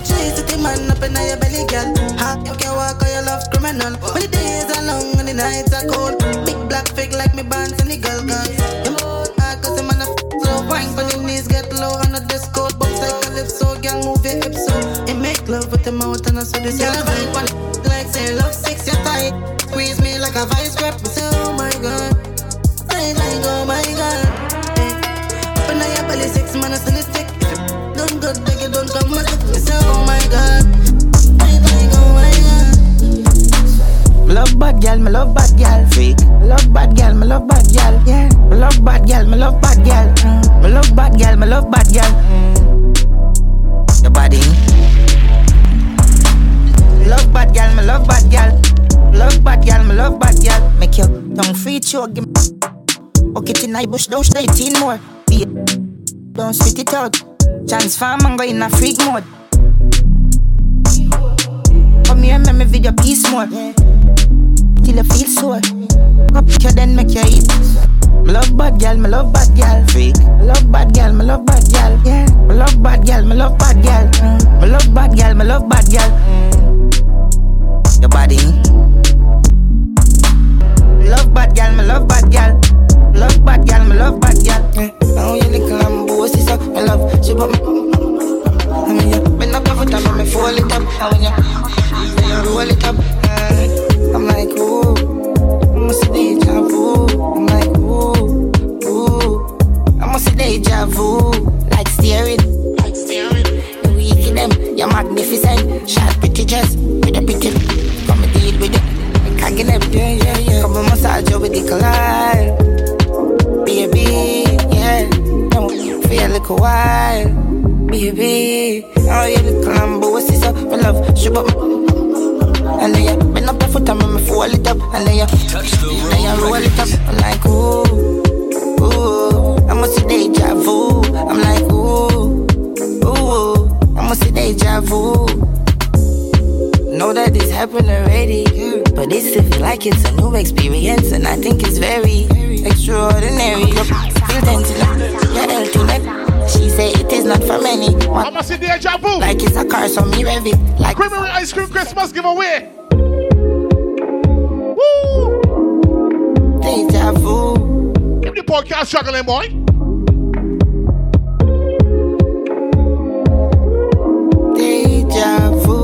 She's the man up in your belly, girl. Hot, you can walk or you love criminal. When the days are long and the nights are cold. Big black fig like me bands and the girl guns. You more hard cause the man a f*** slow. Wine for the knees get low on the disco. Bounce like calypso, girl move your hips so. It make love with the mouth and I saw this girl. Vibe on it like say love six, you're tight. Squeeze me like a vice grip. Say oh my god, I like oh my god. Up in your belly six man a silly stick. Don't go back, you don't come with it. Say oh my god, I like oh my god. Me love bad girl, me love bad girl. Fake. Me love bad girl, me love bad girl. Yeah. Me love bad girl, me love bad girl. Mm. Me love bad girl, me love bad girl. Mm. Your body. Love bad girl, me love bad girl. Love bad girl, me love bad girl. Make your tongue free, sure. Give me. Okay, till I bush those eighteen more. Yeah. Don't spit it out. Transform and go in a freak mode. Come here, make me video piece more. Yeah. Till you feel sore. Up your then make you eat. Me love bad girl, me love bad girl. Fake. Me love bad girl, me love bad girl. Yeah. Me love bad girl, me love bad girl. Mm. Me love bad girl, me love bad girl. Mm. Your body. Love bad girl, me love bad girl. Love bad girl, me love bad girl. Mm. Now you little I'm bossy so me love. She put me. I mean you bend up every time I me fold it up. I mean you, then you roll it up. Mm. I'm like, ooh, I'm a deja vu. I'm like, ooh, ooh, I'm a deja vu. Like steering, like steering. You weak in them, you're magnificent. Sharp pretty dress, with a pretty. Come and deal with it, I can't get them. Yeah, yeah, yeah. Come and massage you with the collide. Baby, yeah. Don't feel like a while. Baby, oh, you look lambo, what's this up? My love, shoot up my. And then you bend up your foot and me fold it up. And then you, touch the road, then you roll it up. I'm like, ooh, ooh, I must see deja vu. I'm like, ooh, ooh, I must see deja vu. Know that this happened already, but this if you like it's a new experience. And I think it's very extraordinary. Feel tense, you're healthy neck. She say it is not for many. I must see deja vu. Like it's a car, so me rev it. Like Creamery Ice Cream Christmas giveaway. Woo! Deja vu. Give the podcast struggling, boy. Deja vu.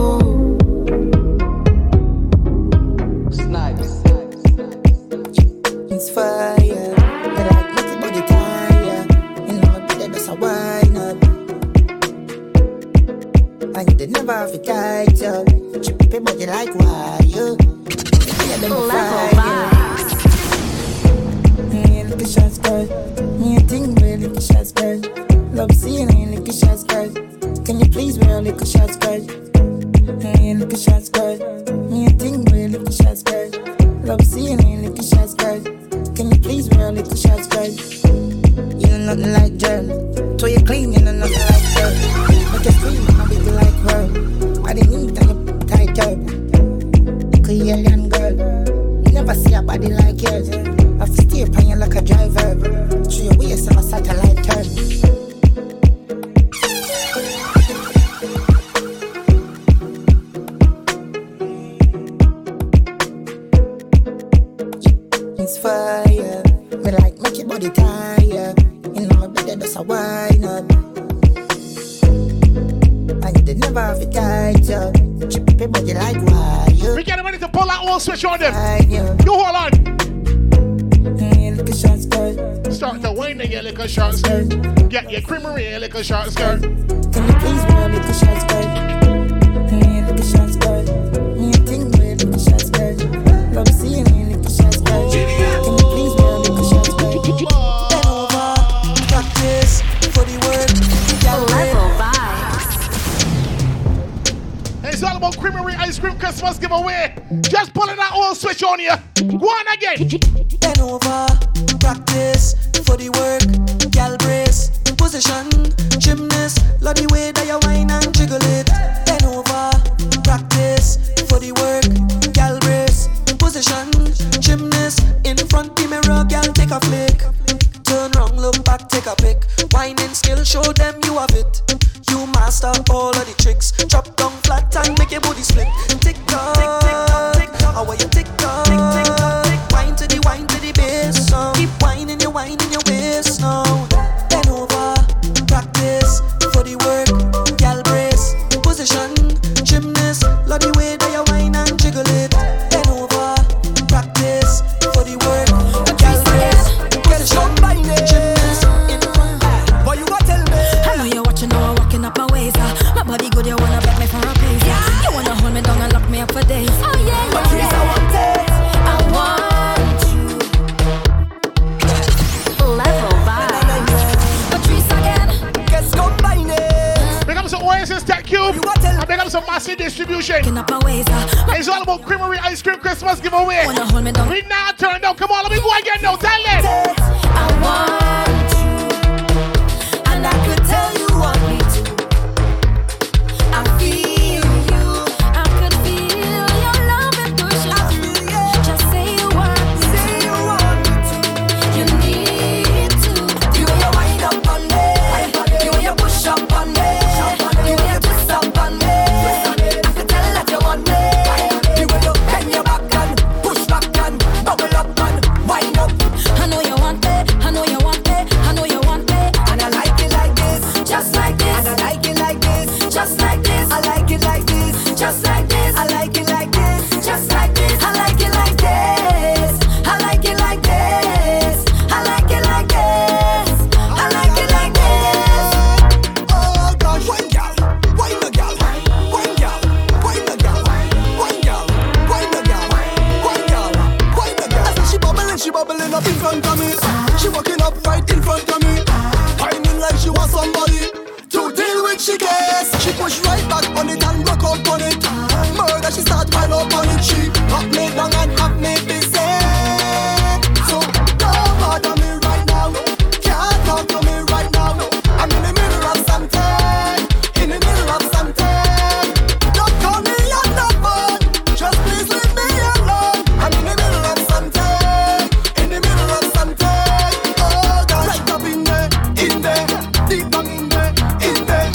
Snipes. It's fire. Never forget you. People like why you. Level Vibes. Me look at shots girl. Me think we look at shots girl. Love seeing me look at shots girl. Can you please wear look at shots girl? Me look at shots girl. Me think we look at shots girl. Love seeing me look at shots girl. Can you please wear look at shots girl? You know nothing like girl. So you clean, you know nothing like girl. Make you scream. Like her, I didn't need a tight girl. Korean girl, never see a body like yours. I feel pain like a driver. She a waste of a satellite girl. It's fire. Me like make your body tired. You know my brother does a wine up. Never forget you. People but you like why you. We get ready to pull out all switch on them. You hold on. Start to wind in your little short skirt. Get your creamery in your little short skirt. Can you please wear a little short skirt? A little short skirt. Me think wear a little short skirt. Love seeing you in a little short skirt. Can you please wear a little short skirt? Bend over, practice for the work. It's all about Creamery Ice Cream Christmas giveaway. Just pulling that old switch on you. Go on again. Bend over, practice for the work. Gal brace, position, gymnast. Love the way that you whine and jiggle it. Bend over, practice for the work. Gal brace. install all of the tricks. Drop down flat and make your booty split. Tick tock, tick tock, tick tock. How are you tick tock? Tick tick tock, tick. Wine to the wine to the bass. Now. Keep whining your wine in your waist now. Bend over, practice for the work. Gal brace, position, gymnast. Love the way that you whine and jiggle it. Bend over, practice for the work. Gal brace, position, gymnast. In front, back. Boy, you gotta tell me. I know you're watching how I'm walking up my ways. Uh. My body good, you wanna back me for a place. Yeah. You wanna hold me down and lock me up for days. Oh yeah, but yeah. Please, I want it. I want. O S S Tech Cube, I big up some Massy Distribution. It's all about Creamery Ice Cream Christmas giveaway. We now turn down. Come on, let me go again now. Tell it. I want you, and I could tell you want me to. I feel you, I could feel your love and push. I feel you. Just say you want me, say you want me to. You need to. You and your wind up on me, you and your push up on me. Just like this, I like it like this. Just like this, I like it like this. I like it like this. I like it like this. I like it like this. Oh gosh, wine gal, wine the gal, wine gal, wine the gal, wine gal, wine the gal, wine gal, wine the gal. I see she bubbling, she bubbling up in front of me. She walking up right in front of me. Whining like she wants somebody to deal with. She gets, she push right back on it and rock up on it. Murder, she start right up on it. She up me down and up me busy. So don't bother me right now. Can't talk to me right now. I'm in the middle of something. In the middle of something. Don't call me on the phone. Just please leave me alone. I'm in the middle of something. In the middle of something. Oh, God. Right up in there, in there. Deep down in there, in there.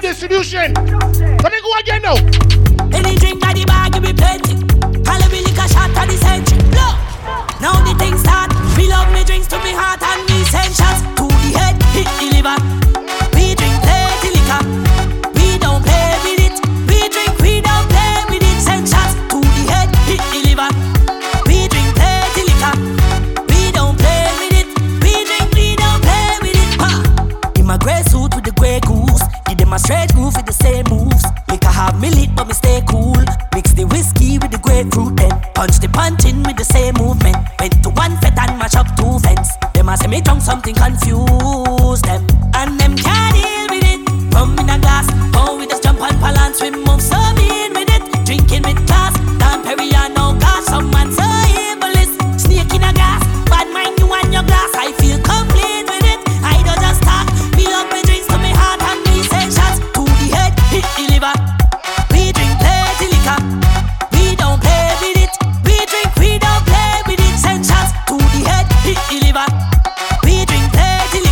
Distribution. Let me go again now. Any drink at the bar, give me plenty. Call me like a shot at the century. Look, now the thing start. We love me drinks to me heart and me send shots to the head, hit the liver. We drink plenty liquor. We don't play with it. We drink, we don't play with it. Send shots to the head, hit the liver. We drink plenty liquor. We don't play with it. We drink, we don't play with it. Ha! In my grey suit with the grey goose. My straight groove with the same moves. Make a half me lit but me stay cool. Mix the whiskey with the grapefruit then punch the punch in with the same movement. Went to one fet and mash up two fence. Them a say me drunk something confuse them. And them can't deal with it. Rum in a glass, go with the jump and balance. We move so mean with it. Drinking with class, Dan Perry and no gas. Some man so evil is snake in a glass. Bad mind you and your glass, I feel complete with it. I don't just talk, me up with drinks to me heart and shots to the head, hit the liver. We drink plenty liquor. We don't play with it. We drink, we don't play with it. Send shots to the head, hit the liver. We drink plenty liquor.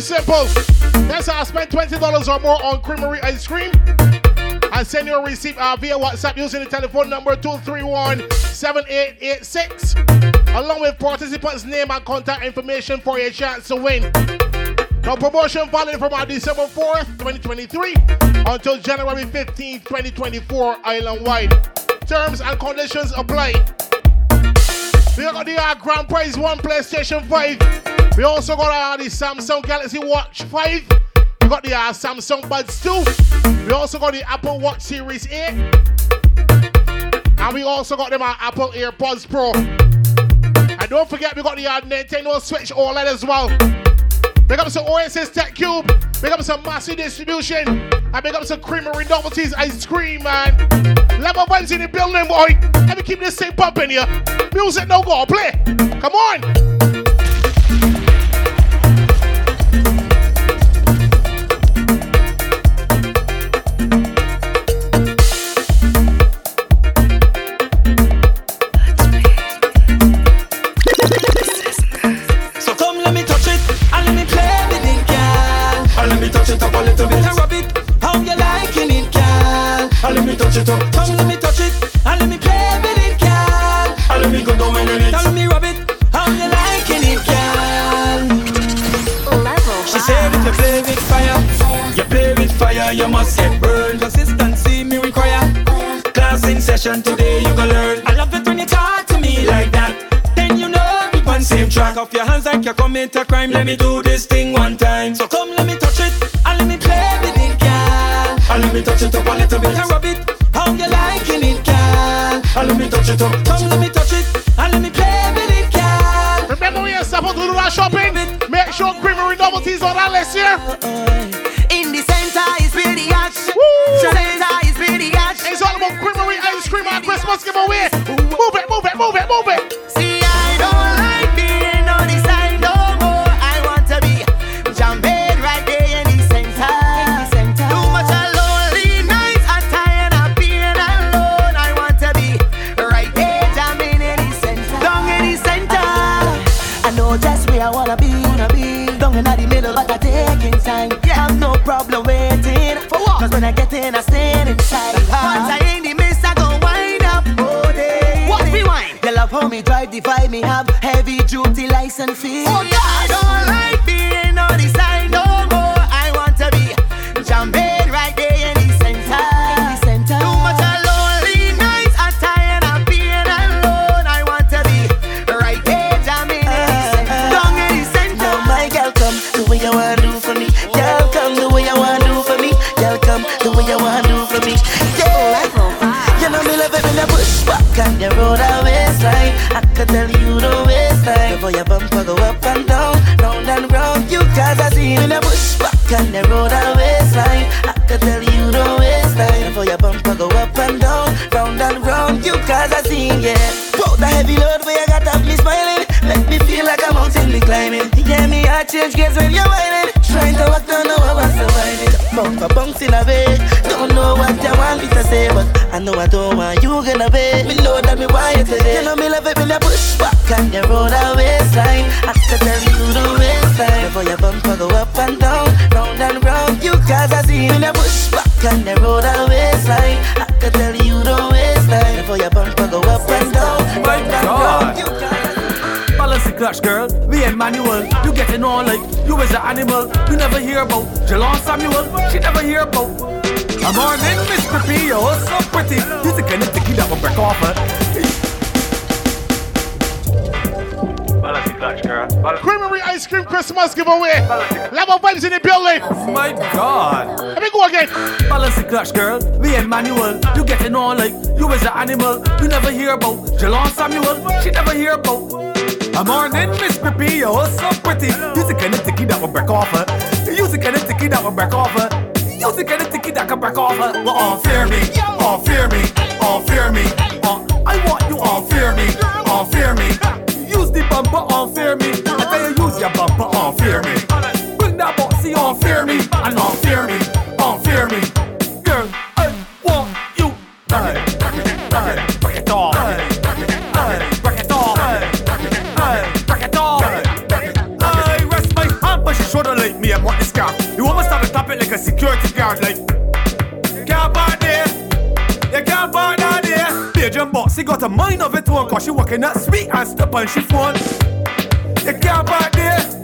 very simple. Yes, I spent twenty dollars or more on Creamery Ice Cream. I send you a receipt uh, via WhatsApp using the telephone number two three one, seven eight eight six, along with participants' name and contact information for your chance to win. The promotion valid from our December fourth, twenty twenty-three until January fifteenth, twenty twenty-four, island-wide. Terms and conditions apply. We got the uh, Grand Prize one PlayStation five. We also got uh, the Samsung Galaxy Watch five. We got the uh, Samsung Buds two. We also got the Apple Watch Series eight. And we also got them uh, Apple AirPods Pro. And don't forget, we got the uh, Nintendo Switch OLED as well. Big up some O S S Tech Cube. Big up some Massy Distribution. And big up some Creamery Novelties Ice Cream, man. Level Vibes in the building, boy. Let me keep this thing pumping here. Music no go, play. Come on. You must get burned. Consistency me require. Class in session today you gonna learn. I love it when you talk to me like that. Then you know we on same track. Off your hands like you commit a crime. Let me do this thing one time. So come let me touch it and let me play with it, girl. And let me touch it up a little bit and rub it. How you liking it, girl? And let me touch it up. Come let me touch it and let me play with it, girl. Remember we are supposed to do our shopping. Make sure Creamery Novelties on our list here. In the center. It's all about Creamery Ice Cream and Christmas giveaway. Move it, move it, move it, move it. See, I don't like being on this side no more. I want to be jumping right there in the center. In the center. Too much a lonely night. I'm tired of being alone. I want to be right there jumping in the center. Down in the center. I know just where I want to be. Down in the middle, but I'm taking time. Yeah. Have no problem waiting. For what? Cause when I get in, I stand inside. Uh-huh. Once I in the mist, I gon' wind up all day. What rewind? They love how me drive the vibe, me have heavy duty license fee. Oh, yeah. I don't like being on the side no more. I want to be jumping right there in the center. In the center. Too much a lonely nights, I'm tired of being alone. I want to be right there jamming in the center. Down in the center. Oh my girl, come the way you wanna do for me. Girl, come the way you wanna do for me. Girl, come the way you wanna do for me. Can you roll the waistline? I could tell you the waistline. Before your bumper go up and down, round and round. You guys are seen in a bush. Can you roll the waistline? I could tell you the waistline. Before your bumper go up and down, round and round. You guys are seen, yeah. Put the heavy load where you got up me smiling. Make me feel like I'm out in the climbing. Yeah, me I change gears when you're whining. Trying to walk down the wall and surviving. Bumper bouncing away. Don't know what you want me to say, but I know I don't want you gonna be. Me know that me want you today. You know me love it when you push back and you roll the waistline. I can tell you the waistline. Before your bumper go up and down, round and round. You guys are seen when you push back and you roll the waistline. I can tell you the waistline. Before your bumper go up and down, round and round. You guys. Balance the clutch, girl. We ain't manual. You getting on like you is an animal. You never hear about Jalon Samuel. She never hear about. A morning, Miss Pippi, you're oh, so pretty. You the kind of thing that will break off her. Balance the clutch, girl. Creamery Ice Cream Christmas giveaway. Level Vibes in the building. My God. Let me go again. Balance the clutch, girl. We ain't manual. You getting on like you is an animal. You never hear about Jalon Samuel. She never hear about. A morning, Miss Pippi, you're oh, so pretty. You the kind of ticky that will break off her. You the kind of ticky that will break off her. You the kind of ticky that can break off her. Well, oh, fear me, oh, fear me, oh, fear me. Oh, I want you, oh, fear me, oh, fear me. Use the bumper, oh, fear me. I tell you, use your bumper, oh, fear me. Bring that boxy, oh, fear me. And oh, fear me, oh, fear me. Girl, I want you. Break it, break it, break it, break it off. Break it off. Break it off. I rest my hand, but she shoulda like me. She got a mind of it one, cause she walking that sweet and step on she phone. You can't buy this.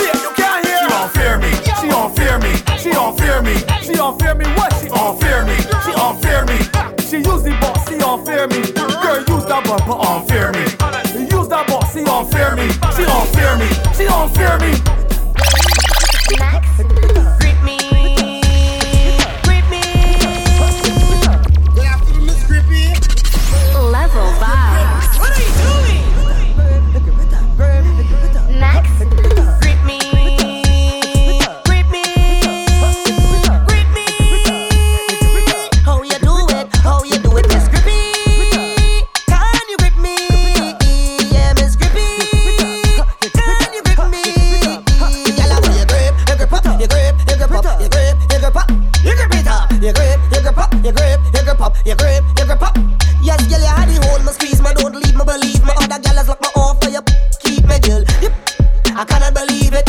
You can't hear. She don't fear me. She don't fear me. She don't fear me. She don't fear me. What? She don't fear me. She don't fear me. She use the box. She don't fear me. Girl, use that box, but don't fear me. Use that box. She don't fear me. She don't fear me. She don't fear me. Greet me. Greet me. Good afternoon, Miss Grippy. Level Vibes. What are you doing? Max, greet me. Greet me. Greet me. How you do it? How you do it, Miss Grippy? Can you grip me? Yeah, Miss Grippy. Can you grip me? Girl, I want you grip, you grip up, you grip, you grip up, you grip, you grip up, you grip it up, you grip, you grip up, you grip, you grip up, you grip, you grip up. Yes, girl, you had the hold, me squeeze, me don't leave, me believe, me other girl has locked me off for you. Girl, yep. I cannot believe it.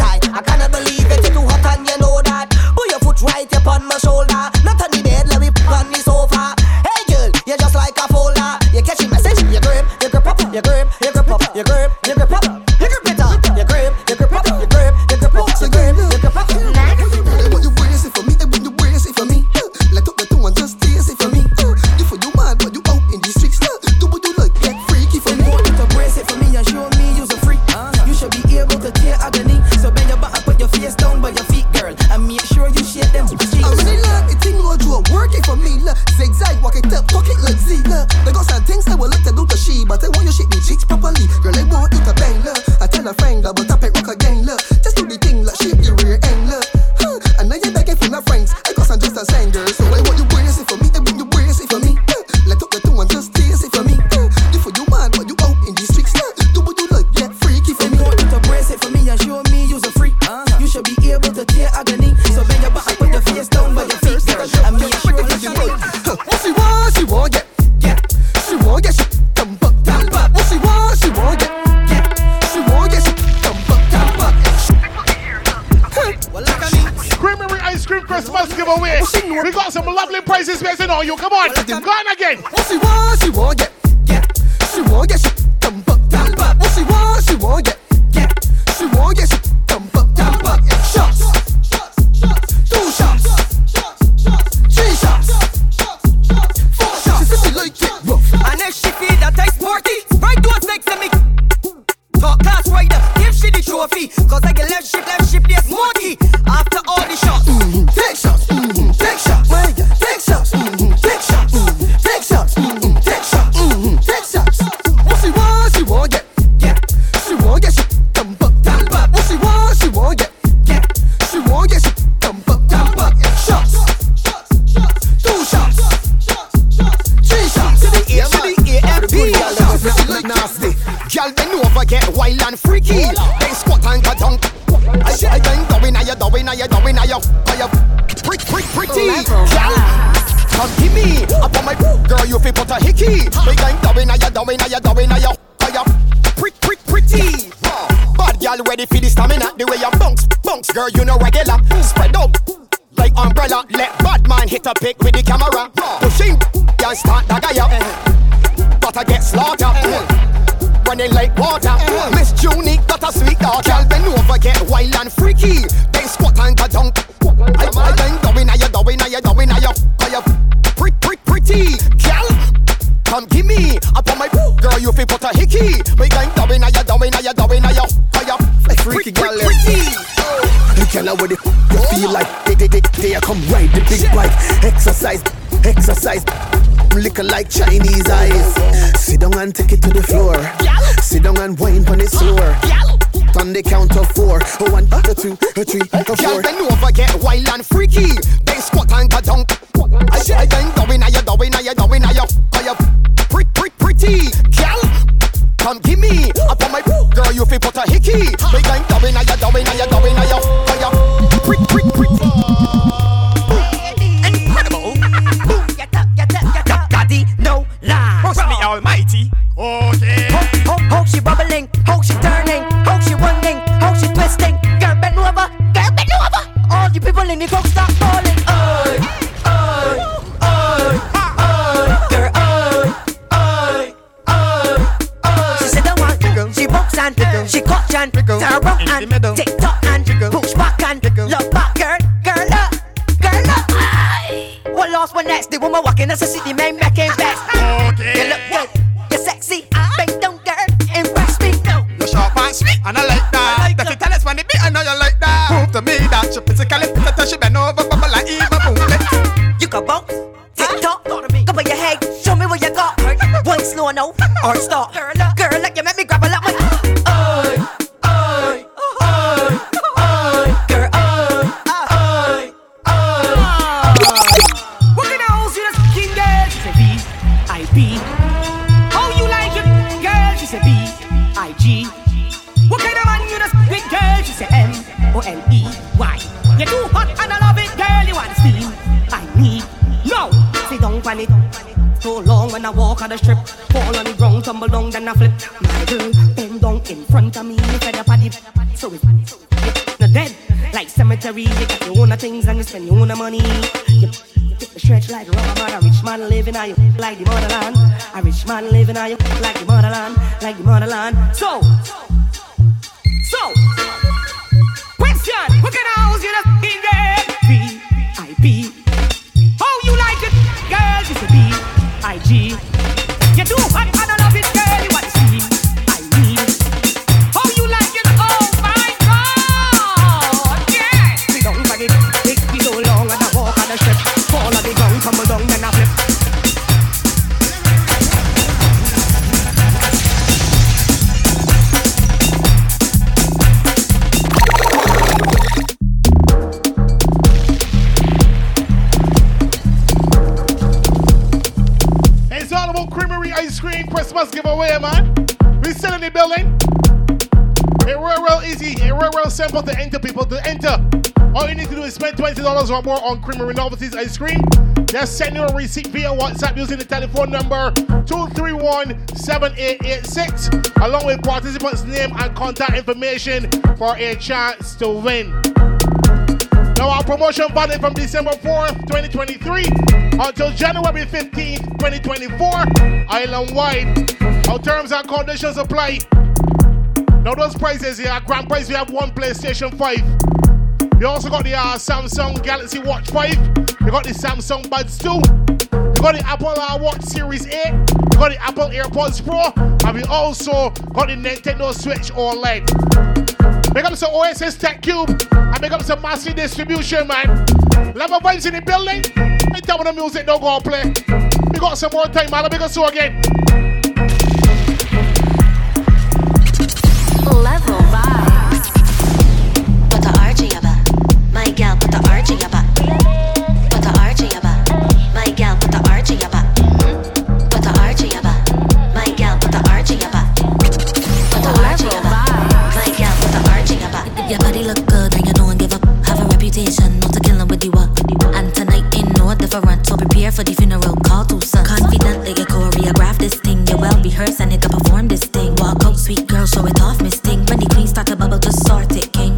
Ty, I cannot believe it. You're too hot and you know that. Put your foot right upon my shoulder. Not on the bed, let me put on the sofa. Hey girl, you're just like a folder. You catch the message, you grip, you grip up, you grip, you grip up, you grip, you grip up, you grip it up, you grip, you grip up, you grip, you grip up, you grip, you grip up. When you wear it for me, when you wear it for me, let up the two and just tease it for me. You for you mad, but you out in the streets. Do what you look, get freaky for me. Put a bracelet for me and show me. Agony. So bend your back and put your face down by your feet, girl, and make sure you shake them cheeks. I really love it, thing Lord, you are working for me, look. Zigzag, walk it up, talk it like Z, look. They got some things I would like to do to she, but I want you shake me cheeks properly, girl, I want you to bang, look. I tell her friend, I will tap it rock again, look. Just do the thing, look, shake your rear end, look. Huh. And now you're begging for my friends, I got some just a sign, girl, so I want you wear it for me, and when you wear it for me, huh. Let up the two and just taste it for me, huh. You for you man, but you out in the streets, huh. Do what you look, get freaky for me. For me and show me you's a freak. Uh, you should be able to tear agony. So bend your back and put your face down by your feet, girl. I mean, sure you should be. What she want, she want get, yeah. She want get, she come back, come back. What she want, she want get, yeah. She want get, she come back, come back. Creamery Ice Cream Christmas giveaway. We got some lovely prizes missing on you. Come on, come on again. What she want, she want get, yeah. She want get, she come back, come back. What she want, she want get. She won't get shit, come back, come back. Shots, shots, shots, two shots, three shots, four shots. She said she like it rough. And if she feel that I sporty, right to us next to me. Talk class right up, give she the trophy. Cause I get left ship, left ship, yes, Morty. After all the shots, mm-hmm. Take shots, mm-hmm. Take shots, my God. Take shots, mm-hmm. Take shots, mm-hmm. Take shots, mm-hmm. Take shots, mm-hmm. Take shots. What she want, she won't get. Yeah, she won't get shit. Get, get, she won't get, she come back, come back. Shots, two shots, three shots. To the A, to the A, and B. Shots, she look nasty. Girl, they know if I get wild and freaky. They squat and cut down. I shit, I think, doing, now you're doing, now you're doing, now you're pretty, pretty, pretty. Girl, come give me. I put my girl, you feel put a hickey. Big time, doing, now you're doing, now you're doing, now you're pretty, pretty, pretty. Bad girl ready for the stamina. The way you bounce, bounce, girl, you know regular. Spread out like umbrella. Let bad man hit a pick with the camera. Pushing, yeah, start the guy up. Gotta get slaughtered. Running like water. Miss Junie got a sweet dog. Girl, bend over, get wild and freaky. Then squat and go down. I think doing, now you're doing, now you're doing, now you're pretty, pretty, pretty. Girl, come give me. Upon my girl, you feel put a hickey. Make I'm doing, now you're doing, now you're doing, now you're. Freaky girl, you can know what it feel like. They, they, they, they, I come ride the big bike. Exercise, exercise. Lick like Chinese eyes. Sit down and take it to the floor. Sit down and wind on the floor. On the count of four. Oh, one, a two, a three, a four. Girl, bend over, get wild and freaky. Then squat and go down. I shit, I think doing, now you're doing, now you're doing, now you're pretty, pretty, pretty. Girl, come give me. Upon my girl, you feel put a hickey. Big time, doing, now you're doing, now you're doing, now you're prick, prick, prick. Incredible. Get up, get up, get up. Daddy, no lie. Host me almighty. Okay. Hope, hope, hope she bubbling. Hope she turning. Hope she winding. Hope she twisting. Girl, bend over. Girl, bend over. All you people in the coke stop falling. Oh, oh, oh, oh. Girl, oh. it down. Tick tock and jiggle, push back and jiggle. Love back, girl, girl up, girl up. Aye. What lost one next? The woman walking as a city man back and back. Okay. You look good, you're sexy. Bang down, girl, impress me. You're sharp and sweet, and I like that. I like that you tell us when it be, I know you like that. Prove to me that you physically fit until she bend over, bubble like Eva Boone. You can bounce, tick tock, go by your head, show me what you got. One slow no, or stop. Girl up, girl up, you make me grab a lot. So long when I walk on the strip, fall on the ground, tumble down, then I flip. My girl bend down in front of me, fed up a dip. So it's not dead, like cemetery. You got your own things and you spend your own money. You take the stretch like rubber man. A rich man living on you like the motherland. A rich man living on you like the motherland, like the motherland. So, so, question, what kind of house you just in there? V I P. How you like it, girl? It's a B I G. You do hot and I love it, girl. You want to see I need. How you like it? Oh my God, yeah. We don't like it. Take me so long and I walk on the strip. Fall on the ground, come along, then I flip. Christmas giveaway, man. We still in the building. It real, real easy. It real, real simple to enter, people. To enter, all you need to do is spend twenty dollars or more on Creamery Novelties Ice Cream. Just send your receipt via WhatsApp using the telephone number two three one, seven eight eight six, along with participants' name and contact information for a chance to win. Now our promotion valid from December fourth, twenty twenty-three until January fifteenth, twenty twenty-four, island-wide. Our terms and conditions apply. Now those prices here, grand price, we have one PlayStation five. We also got the uh, Samsung Galaxy Watch five. We got the Samsung Buds two. We got the Apple uh, Watch Series eight. We got the Apple AirPods Pro. And we also got the Nintendo Switch OLED. Make up some O S S Tech Cube and make up some Massy Distribution, man. Level Vibes in the building. I tell me the music don't go play. We got some more time, man. I'll make us so again. Level Vibes. Put the R G yaba. My gal, put the R G yaba. Put the R G yaba. My gal, put the R G yaba. Put the R G yaba. My gal, put the R G yaba. Put the R G yaba. Your body look good and you don't give up. Have a reputation, not a killing with you up. And tonight ain't no different, so prepare for the funeral, call to son. Confidently you choreograph this thing. You well rehearsed and you can perform this thing. Walk out sweet girl, show it off, miss thing. When the queen start to bubble, just sort it, king.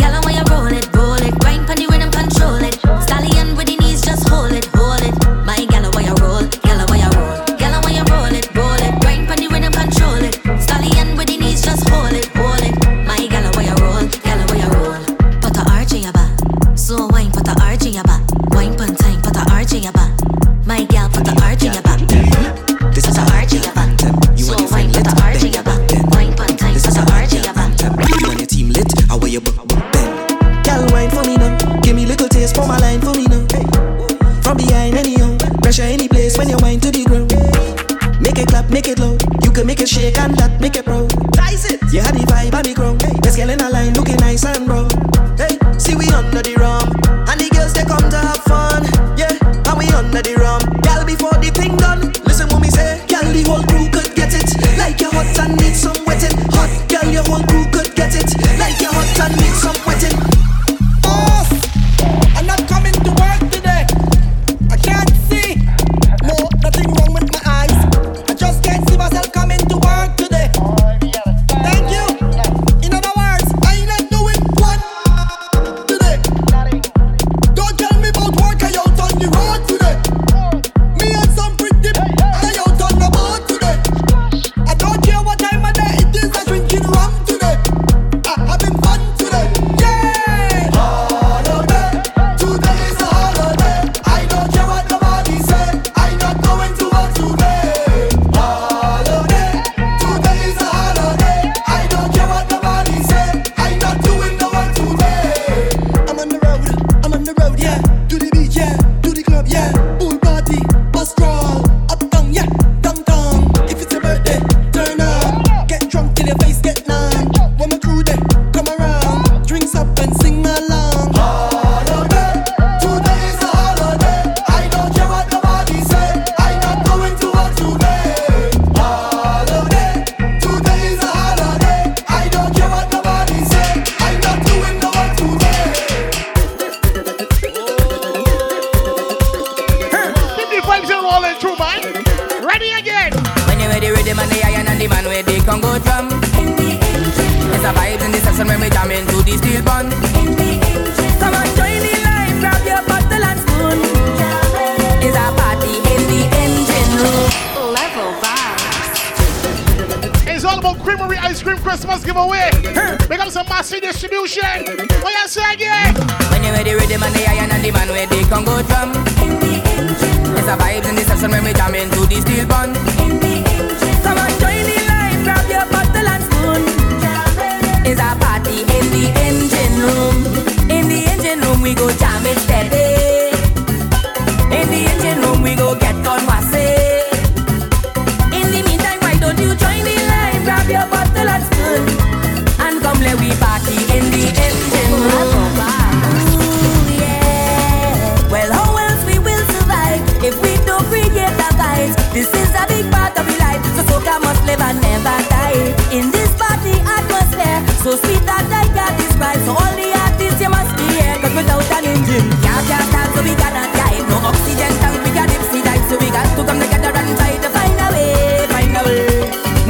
Gallon when you roll it, roll it. Grind pon the rhythm, control it. Stallion with the knees, just hold it, hold it. My gallon when you roll, gallon when you roll. Gallon when you roll it, roll it. Grind pon the rhythm, control it. Stallion with the knees, just hold it, hold it. So wine put the R G yaba. Wine pun time put the R G yaba. My gal put the R G yaba. This is a R G yaba. So wine put the R G yaba. Wine pun time put the R G yaba. You want your team lit? I wear your book then. Gal wine for me now. Give me little taste for my line for me now. From behind anyhow. Pressure any place when you wine to the ground. Make it clap, make it loud. You can make it shake and that make it proud. Nice it. You had the vibe on the ground. Let's get in a line looking nice and raw. Hey. See we under the rum, and the girls they come to have fun. Yeah, and we under the rum. Girl before the thing done, listen what me say. Girl the whole crew could get it, like your hot and need some wetting. Hot girl your whole crew could get it, like your hot and need some wetting. Boss, I'm not coming to work today. I can't see, no nothing wrong with my eyes. I just can't see myself coming to work today. Thank you. In other words, I ain't doing. man, the iron and the man with the Congo drum. It's a vibe in the section when we jam into the steel bun. Come on, join the line, grab your bottle and spoon. It's a party in the engine room. Level Vibes. It's all about Creamery Ice Cream Christmas giveaway. Make up some Massy Distribution. What you say again? When you ready with the man, the iron and the man with the Congo drum. It's a vibe in the section when we jam into the steel bun. Come on, join the line, grab your bottle and spoon. It's a party in the engine room. In the engine room we go jam it steady. In the engine room we go get on wassay. In the meantime, why don't you join the line, grab your bottle and spoon, and come let we party in the engine room. If we don't create a vibe, this is a big part of the life. So soca must live and never die. In this party atmosphere, so sweet that I can't describe. So all the artists you must be here, cause without an engine, can't just dance, so we cannot dive. No oxygen tank, we can't dipsy dive. So we got to come together and try to find a way, find a way.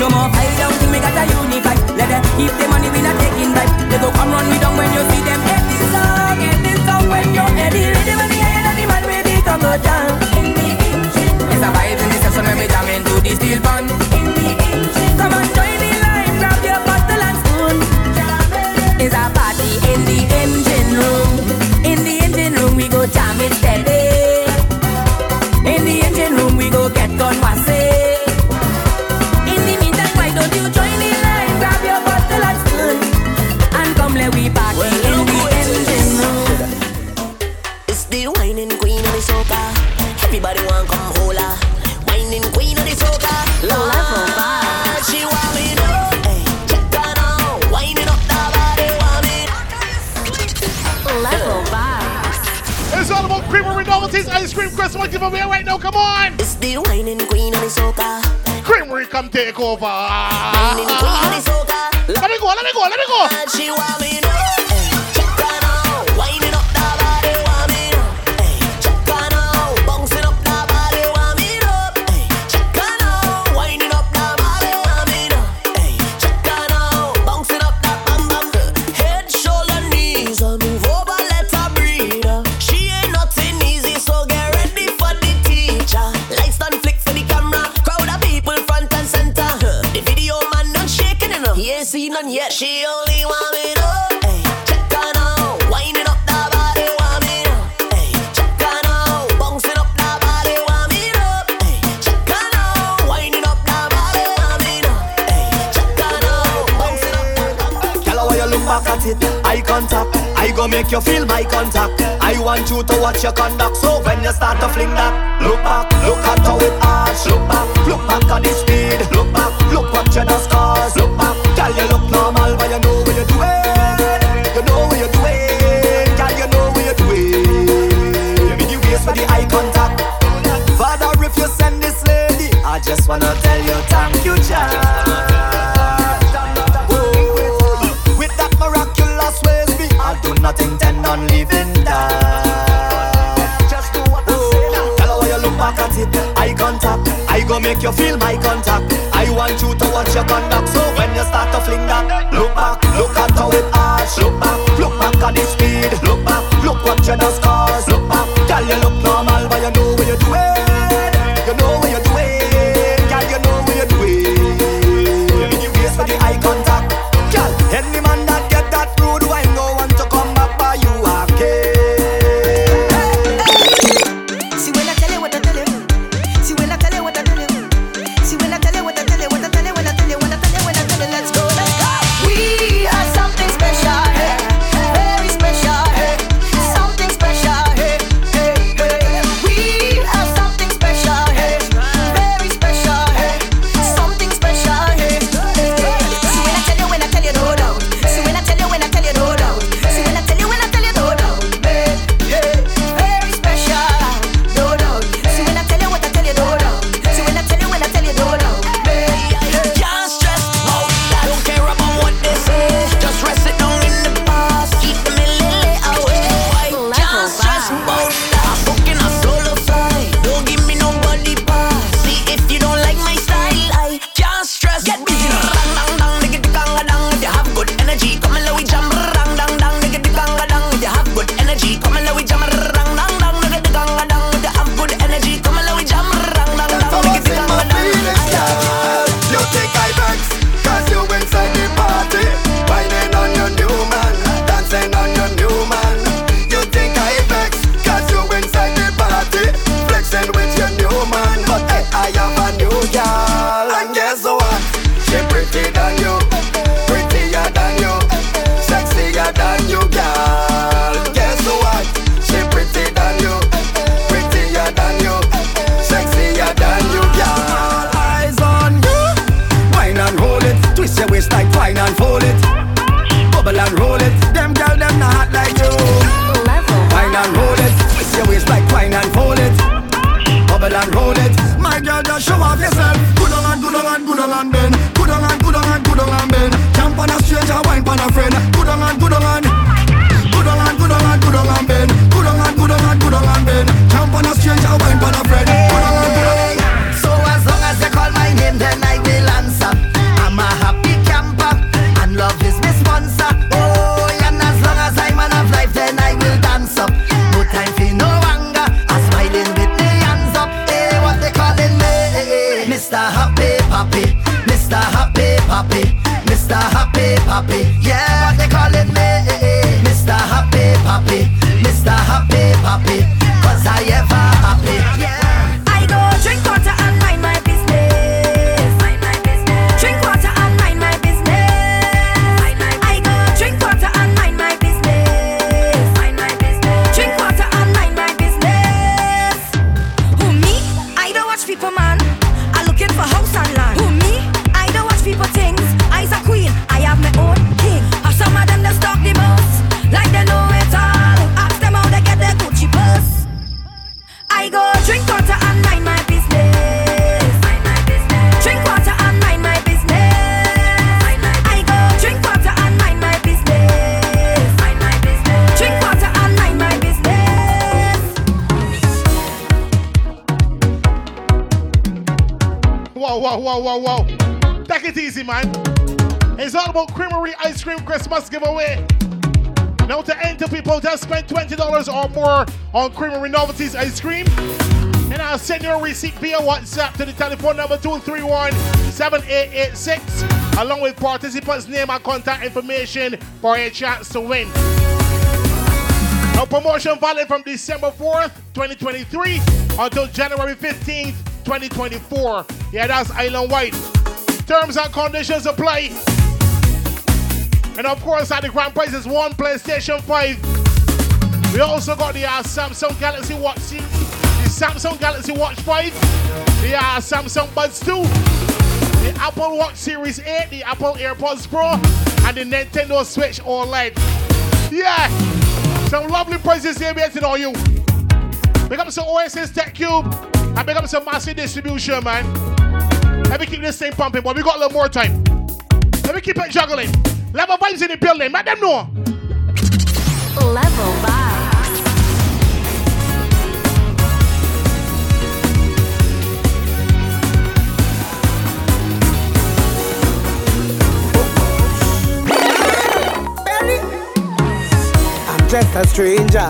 No more hide down, we got a unify. Let them keep the money, we not taking vibe. They go come run me down when you see them. Get this song, get this song when you're ready. Ready when the head of the man will be Congo jam. It's a vibe in the section when we jam into the steel bun. Come on, join the line, grab your bottle and spoon. It's a party in the engine room. In the engine room we go jam it steady. In the engine room we go get on wassay. In the meantime, why don't you join the line, grab your bottle and spoon, and come let we party in the engine room. It's the whining queen of the soca. Everybody want come. Queen of the soca, low level vibe. She want me to, hey, check that out, winding up the body, want me to. Level vibe. It's all about Creamery Novelties Ice Cream Christmas giveaway right now. Come on. It's the winding queen of the soca. Creamery, come take over. Winding queen of the soca. Let me go, let me go, let me go. She want me to, hey, check that out, winding up the body, want me to, hey, check that out, bouncing up the body, want me to. Seen none yet. She only want me to, hey, check her now, winding up the body, want me to, hey, check her now, bouncing up the body, want me to, hey, check her now, winding up the body, want me to, hey, check her now, bouncing up the. Tell her why you look back at it, eye contact. I go make you feel my contact. I want you to watch your conduct. So when you start to fling that, look back, look at how it arch. Look back, look back at the speed. Look back, look what you done scars. Look back. Girl, you look normal, but you know what you're doing. You know what you're doing. Girl, you know what you're doing. You mean you waste for the eye contact. Father, if you send this lady, I just wanna tell you thank you, child. Oh, with that miraculous ways, me, I do not intend on leaving that. Just do what I say. Tell her why you look back at it. Eye contact. I go make you feel my contact. I want you to watch your conduct. So when you start to fling that, look back, look at how it arch. Look back, look back at the speed. Look back, look what you done scars. Look back, girl, you look normal, but you know what you're doing. You know what you're doing. Girl, you know what you're doing. You need to wait for the eye contact. Girl, any man that get that rude, I know want to come back by you again. Special, hey, very special, hey, something special. girl, just show off yourself. Good on and good on and good on and bend. Good on and good on and good on and bend. Jump on a stranger, wine on a friend. Good on and good on and. Good on and good on and good on and bend. Good on and good on and good on and bend. Jump on a stranger, wine on a friend. Good on and good on and. So as long as they call my name, then I will answer. I'm a happy camper, and love is my sponsor. Oh, and as long as I'm man of life, then I will dance up. No time for no anger, I'm smiling with me hands up. Hey, what they calling me? Mister Happy Papi, Mister Happy Papi, Mister Happy Papi. Yeah, what they calling me? Mister Happy Papi, Mister Happy Papi, 'cause I ever happy. Yeah. I go drink water and mind my business. Mind my business. Drink water and mind my business. Mind my business. I go drink water and mind my business. Mind my business. Drink water and mind my business. Who me? I don't watch people, man. I'm looking for house and land. Who me? I don't watch people things. I's a queen. I have my own king. Or some of them just talk the most, like they know it all. Ask them how they get their Gucci purse. I go drink water and mind my business. Mind my business. Drink water and mind my business. Mind my business. I go drink water and mind my business. Mind my business. Drink water and mind my business. Wow, wow, wow, wow, wow. Take it easy, man. It's all about Creamery Ice Cream Christmas giveaway. Now to enter, people just spend twenty dollars or more on Creamery Novelties Ice Cream. And I'll send your receipt via WhatsApp to the telephone number two three one, seven eight eight six, along with participants' name and contact information for a chance to win. Our promotion valid from December fourth, twenty twenty-three until January fifteenth, twenty twenty-four. Yeah, that's island-wide. Terms and conditions apply. And of course, at the grand prize is one PlayStation five. We also got the uh, Samsung Galaxy Watch, the Samsung Galaxy Watch five, the uh, Samsung Buds two, the Apple Watch Series eight, the Apple AirPods Pro, and the Nintendo Switch OLED. Yeah, some lovely prizes here waiting on you. Big up some O S S Tech Cube, and big up some Massy Distribution, man. Let me keep this thing pumping, but we got a little more time. Let me keep it juggling. Level Vibes in the building, let them know. Level Vibes. I'm just a stranger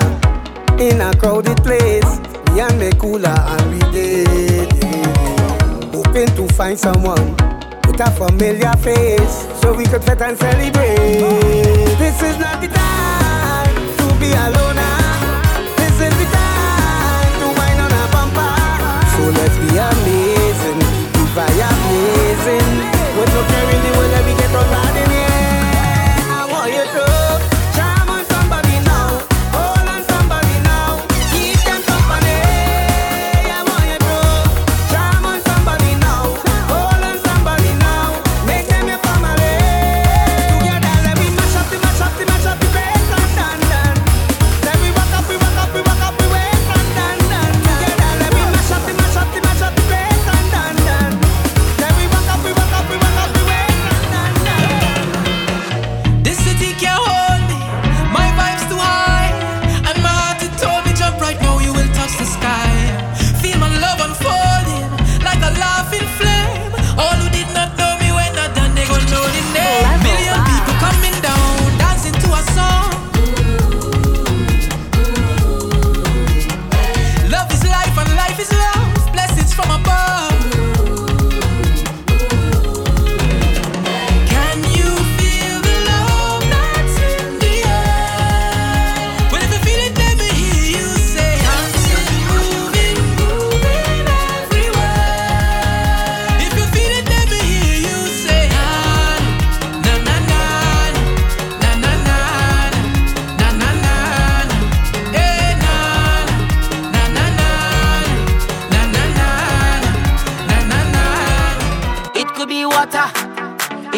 in a crowded place. Me and me cooler and we dead. Hoping to find someone with a familiar face, so we could fit and celebrate. This is not the time to be a loner. This is the time to wine on a bumper. So let's be amazing, be amazing. We're not carrying the world that we get from bad in here. I want you to charm on somebody now, hold on somebody now, keep them company. I want you to charm on somebody now, hold on somebody now, make them your family.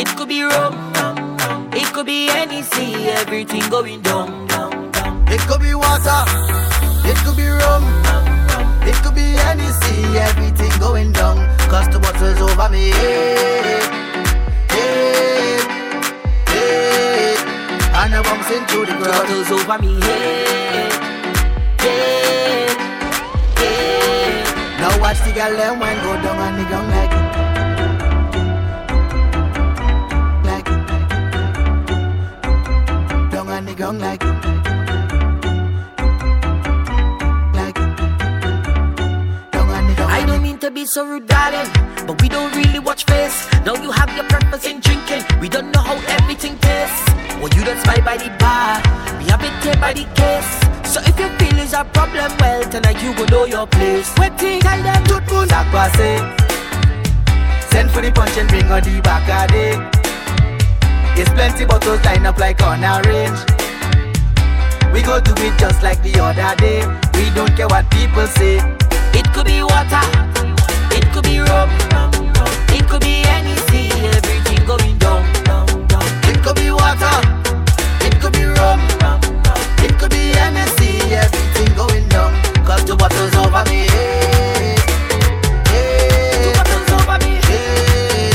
It could be rum, it could be any sea, everything going down. And I bumps into the turtles over me head. Head. Head. Now watch the girl them when go down on the ground like like down on the ground like like down on the ground. I don't mean to be so rude, darling, but we don't really watch face. Now you have your purpose in drinking. We don't know how everything tastes. Well, you don't spy by the bar, we have it take by the case. So if your feelings are problem, well, tonight you go know your place. Waiting, tell them good moon, that was it. Send for the punch and bring on the back of it. There's plenty bottles lined up like on a range. We go do it just like the other day. We don't care what people say. It could be water, it could be rum, it could be anything, everything going down. It could be water, it could be rum, it could be M S C, everything going down. Cause two bottles over me, hey, hey. Two bottles over me, hey,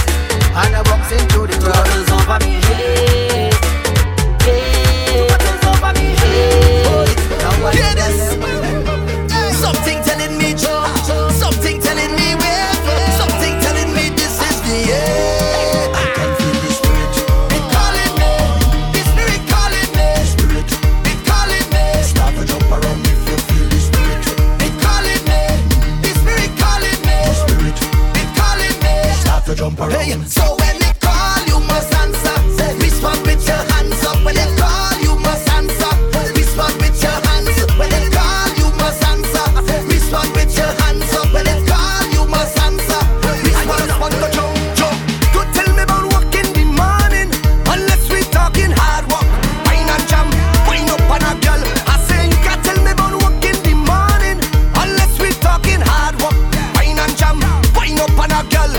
and I bumps into the crowd. Two bottles over me, hey, hey. Two bottles over me, hey, oh, hear this, hey. Something telling me joy, something telling me we're free, something telling me this is the end. Hey, so when they call, you must answer. Respond with your hands up. When they call, you must answer. Respond with your hands up. When they call, you must answer. Respond with your hands up. When they call, you must answer. Respond, respond, respond, respond. Don't tell me about work in the morning unless we talking hard work. Wine and jam, wine up on a girl. I say you can't tell me about work in the morning unless we talking hard work. Wine and jam, wine up on a girl.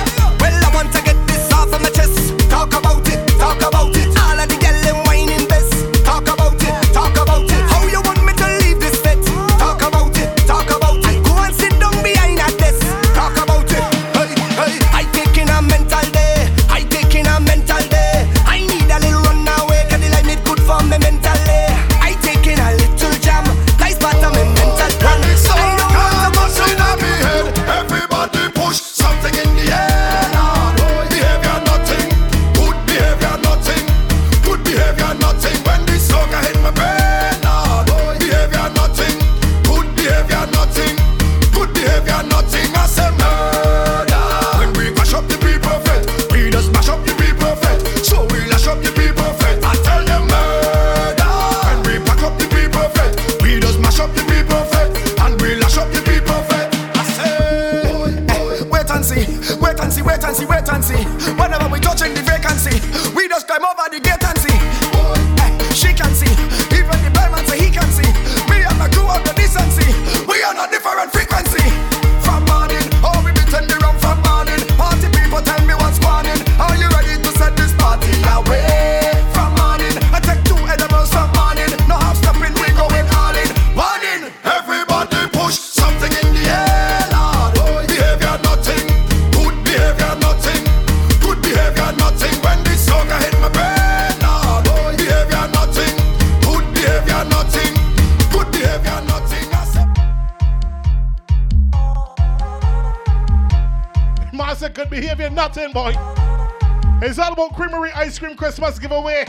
Creamery Ice Cream Christmas giveaway.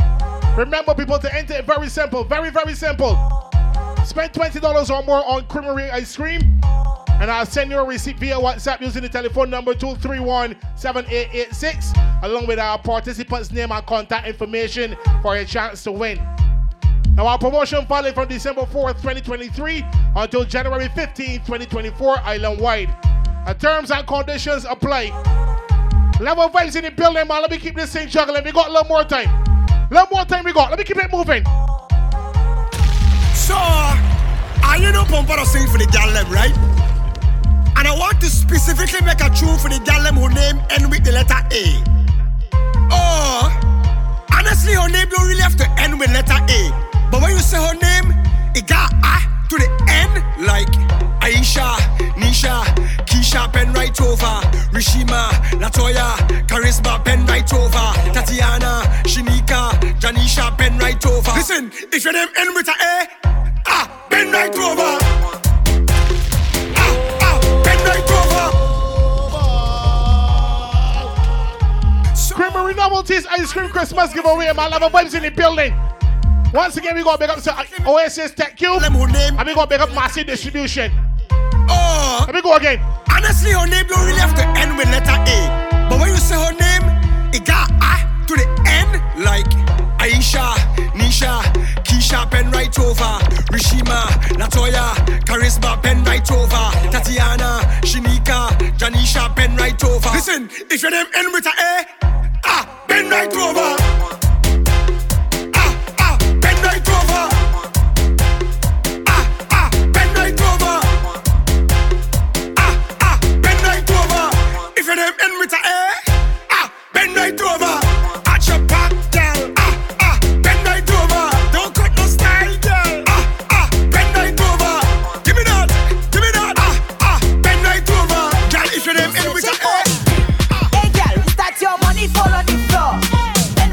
Remember, people, to enter it very simple, very, very simple. Spend twenty dollars or more on Creamery Ice Cream, and I'll send you a receipt via WhatsApp using the telephone number two three one, seven eight eight six, along with our participants' name and contact information for a chance to win. Now, our promotion valid from December fourth, twenty twenty-three until January fifteenth, twenty twenty-four, island-wide. Our terms and conditions apply. Level Vibes in the building, man. Let me keep this thing juggling. We got a little more time. A little more time we got. Let me keep it moving. So, I you know pump out sing for the gallem, right? And I want to specifically make a tune for the gallem who name end with the letter A. Oh, honestly, her name don't really have to end with letter A. But when you say her name, it got A to the end, like Aisha, Nisha, Keisha. Sharp pen right over. Rishima, Latoya, Charisma pen right over. Tatiana, Shinika, Janisha pen right over. Listen, if your name end with a A, ah, pen right over. Ah, ah, pen right over. So- Creamery Novelties Ice Cream Christmas giveaway. My Level Vibes in the building. Once again, we gonna big up to O S S Tech Cube, and we gonna big up Massy Distribution. Oh, let me go again. Honestly, her name don't really have to end with letter A, but when you say her name, it got A to the end, like Aisha, Nisha, Keisha pen right over, Rishima, Latoya, Charisma pen right over, Tatiana, Shinika, Janisha pen right over. Listen, if your name end with a A, ah, pen right over. Follow the floor, then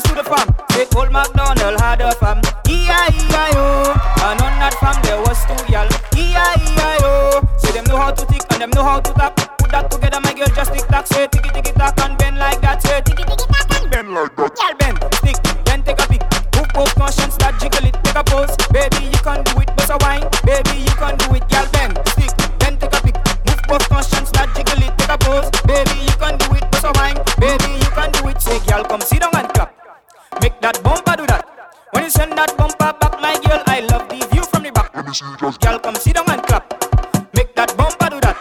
peace to the fam. Say old MacDonald had a fam. E I E I O. And on that fam there was two y'all. E I E I O. Say them know how to tick and them know how to tap. Put that together my girl just tick tack. Say ticky ticky tack and bend like that. Say ticky ticky tack and bend like that. Y'all bend, stick, then take a pick. Move both conscience, that jiggle it, take a pose. Baby you can do it, bust a wine. Baby you can do it, y'all bend, stick, then take a pick. Move both conscience, that jiggle it, take a pose. Baby you can do it, bust a wine. Baby you can do it, say y'all come sit down and clap. Make that bumper do that. When you send that bumper back, my girl, I love the view from the back. Y'all come sit down and clap. Make that bumper do that.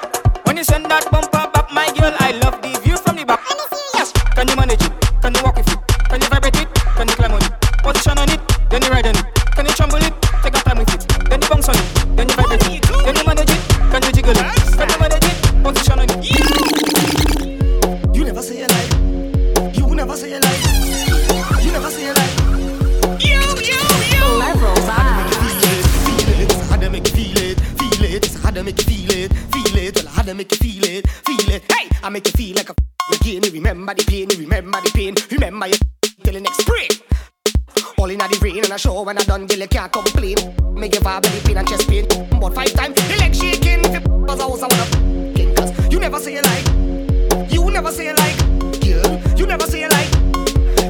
When you send that bumper back, my girl, I love the view from the back. Yes, can you manage it? Can you walk with it? Can you vibrate it? Can you climb on it? Position on it, then you ride on it. Can you tremble it? Take a time with it. Then you bounce on it. Then you vibrate it. Then you manage it. Can you jiggle it? Can you manage it? Position on it. You never say a lie. You never say a lie. You never say a lie. You, you, you. Level Vibes. How they make you feel it? Feel it. How they make you feel it? Feel it. How they make you feel it? Feel it. Hey, I make you feel like a again. Remember the pain. Remember the pain. Remember your till the next spring. All in the rain and a show when I done girl you can't complain. Make your vibe belly pain and chest pain. But five times the leg shaking. If you was house I wanna f***ing cause you never say you like. You never say you like. Girl, you never say you like.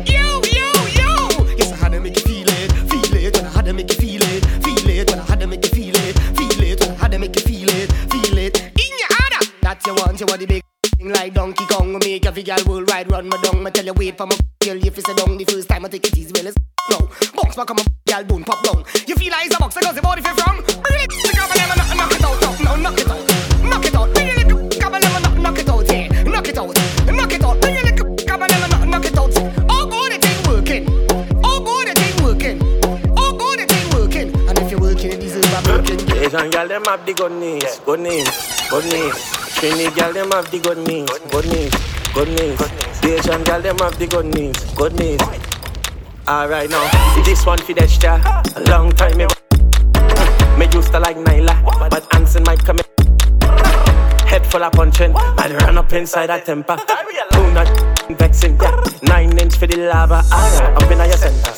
You, you, you. Yes, I had to make you feel it. Feel it, and I had to make you feel it. Feel it, and I had to make you feel it. Feel it, and I had to make you feel it. Feel it, in your harder. That you want, you want the big thing like Donkey Kong. Make every girl worldwide run my dung. I tell you wait for my girl if you sit down the first time I take it easy well as no. Box back on my girl bone pop down. You feel like it's a box because the body feel from. Bring it to cover them and knock it out. No, no, knock it out. Knock it out. Bring it to cover them and knock it out. Yeah, knock it out. Knock it out. Bring it to cover them and knock it out. Oh God, it ain't working. Oh God, it ain't working. Oh God, it ain't working. And if you're working, it deserves a broken. There's some girl them have the good knees, good knees, good knees. Trini girl them have the good knees, good knees, good knees. There's some girl them have the good knees, good knees. Alright now, this one for Destra. A long time ago. Me used to like Nyla, but Anson might come in. Head full of punching, I'd run up inside her temper. Who not vexing, yeah. Nine inch for the lava. Alright, up in your center,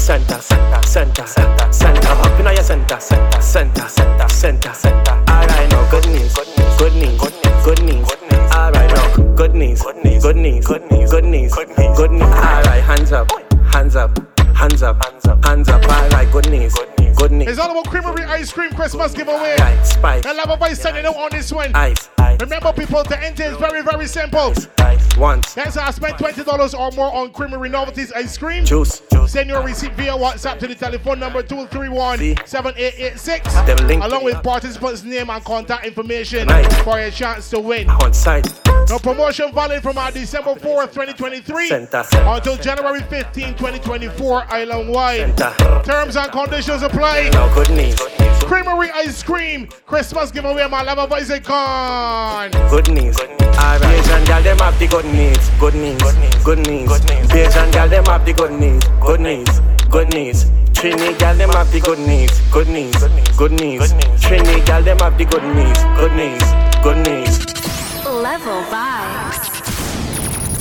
center, center, center, center, center. Up in your center, center, center, center, center, center. Alright now, good knees, good knees, good knees. Alright now, good knees, good knees, good knees, good knees, good knees, good knees. Alright, hands up. Hands up, hands up, hands up, hands up. I like good knees, good knees, good knees. It's all about Creamery Ice Cream Christmas giveaway. Right, Spike. The Level Vibes sending out on this one. Ice, ice. Remember, people, the enter is very, very simple. Ice, ice. Once. Yes, I spent twenty dollars or more on Creamery Novelties Ice Cream. Juice, juice. Send your receipt via WhatsApp to the telephone number two three one, seven eight eight six. Along with participants' name and contact information tonight for a chance to win. On site. No promotion valid from our December fourth, twenty twenty-three center, center, until January fifteenth, twenty twenty-four, island-wide. Terms and conditions apply. No, good news. Creamery Ice Cream Christmas giveaway, my Level Vibes icon. Good news. Alright, Asian girl, them have the good news. Good news. Good news. Asian girl, them have the good news. Good news. Good news. Trini girl, them have the good news. Good news. Good news. Trini girl, them have the good news. Good news. Good news. Level Vibes.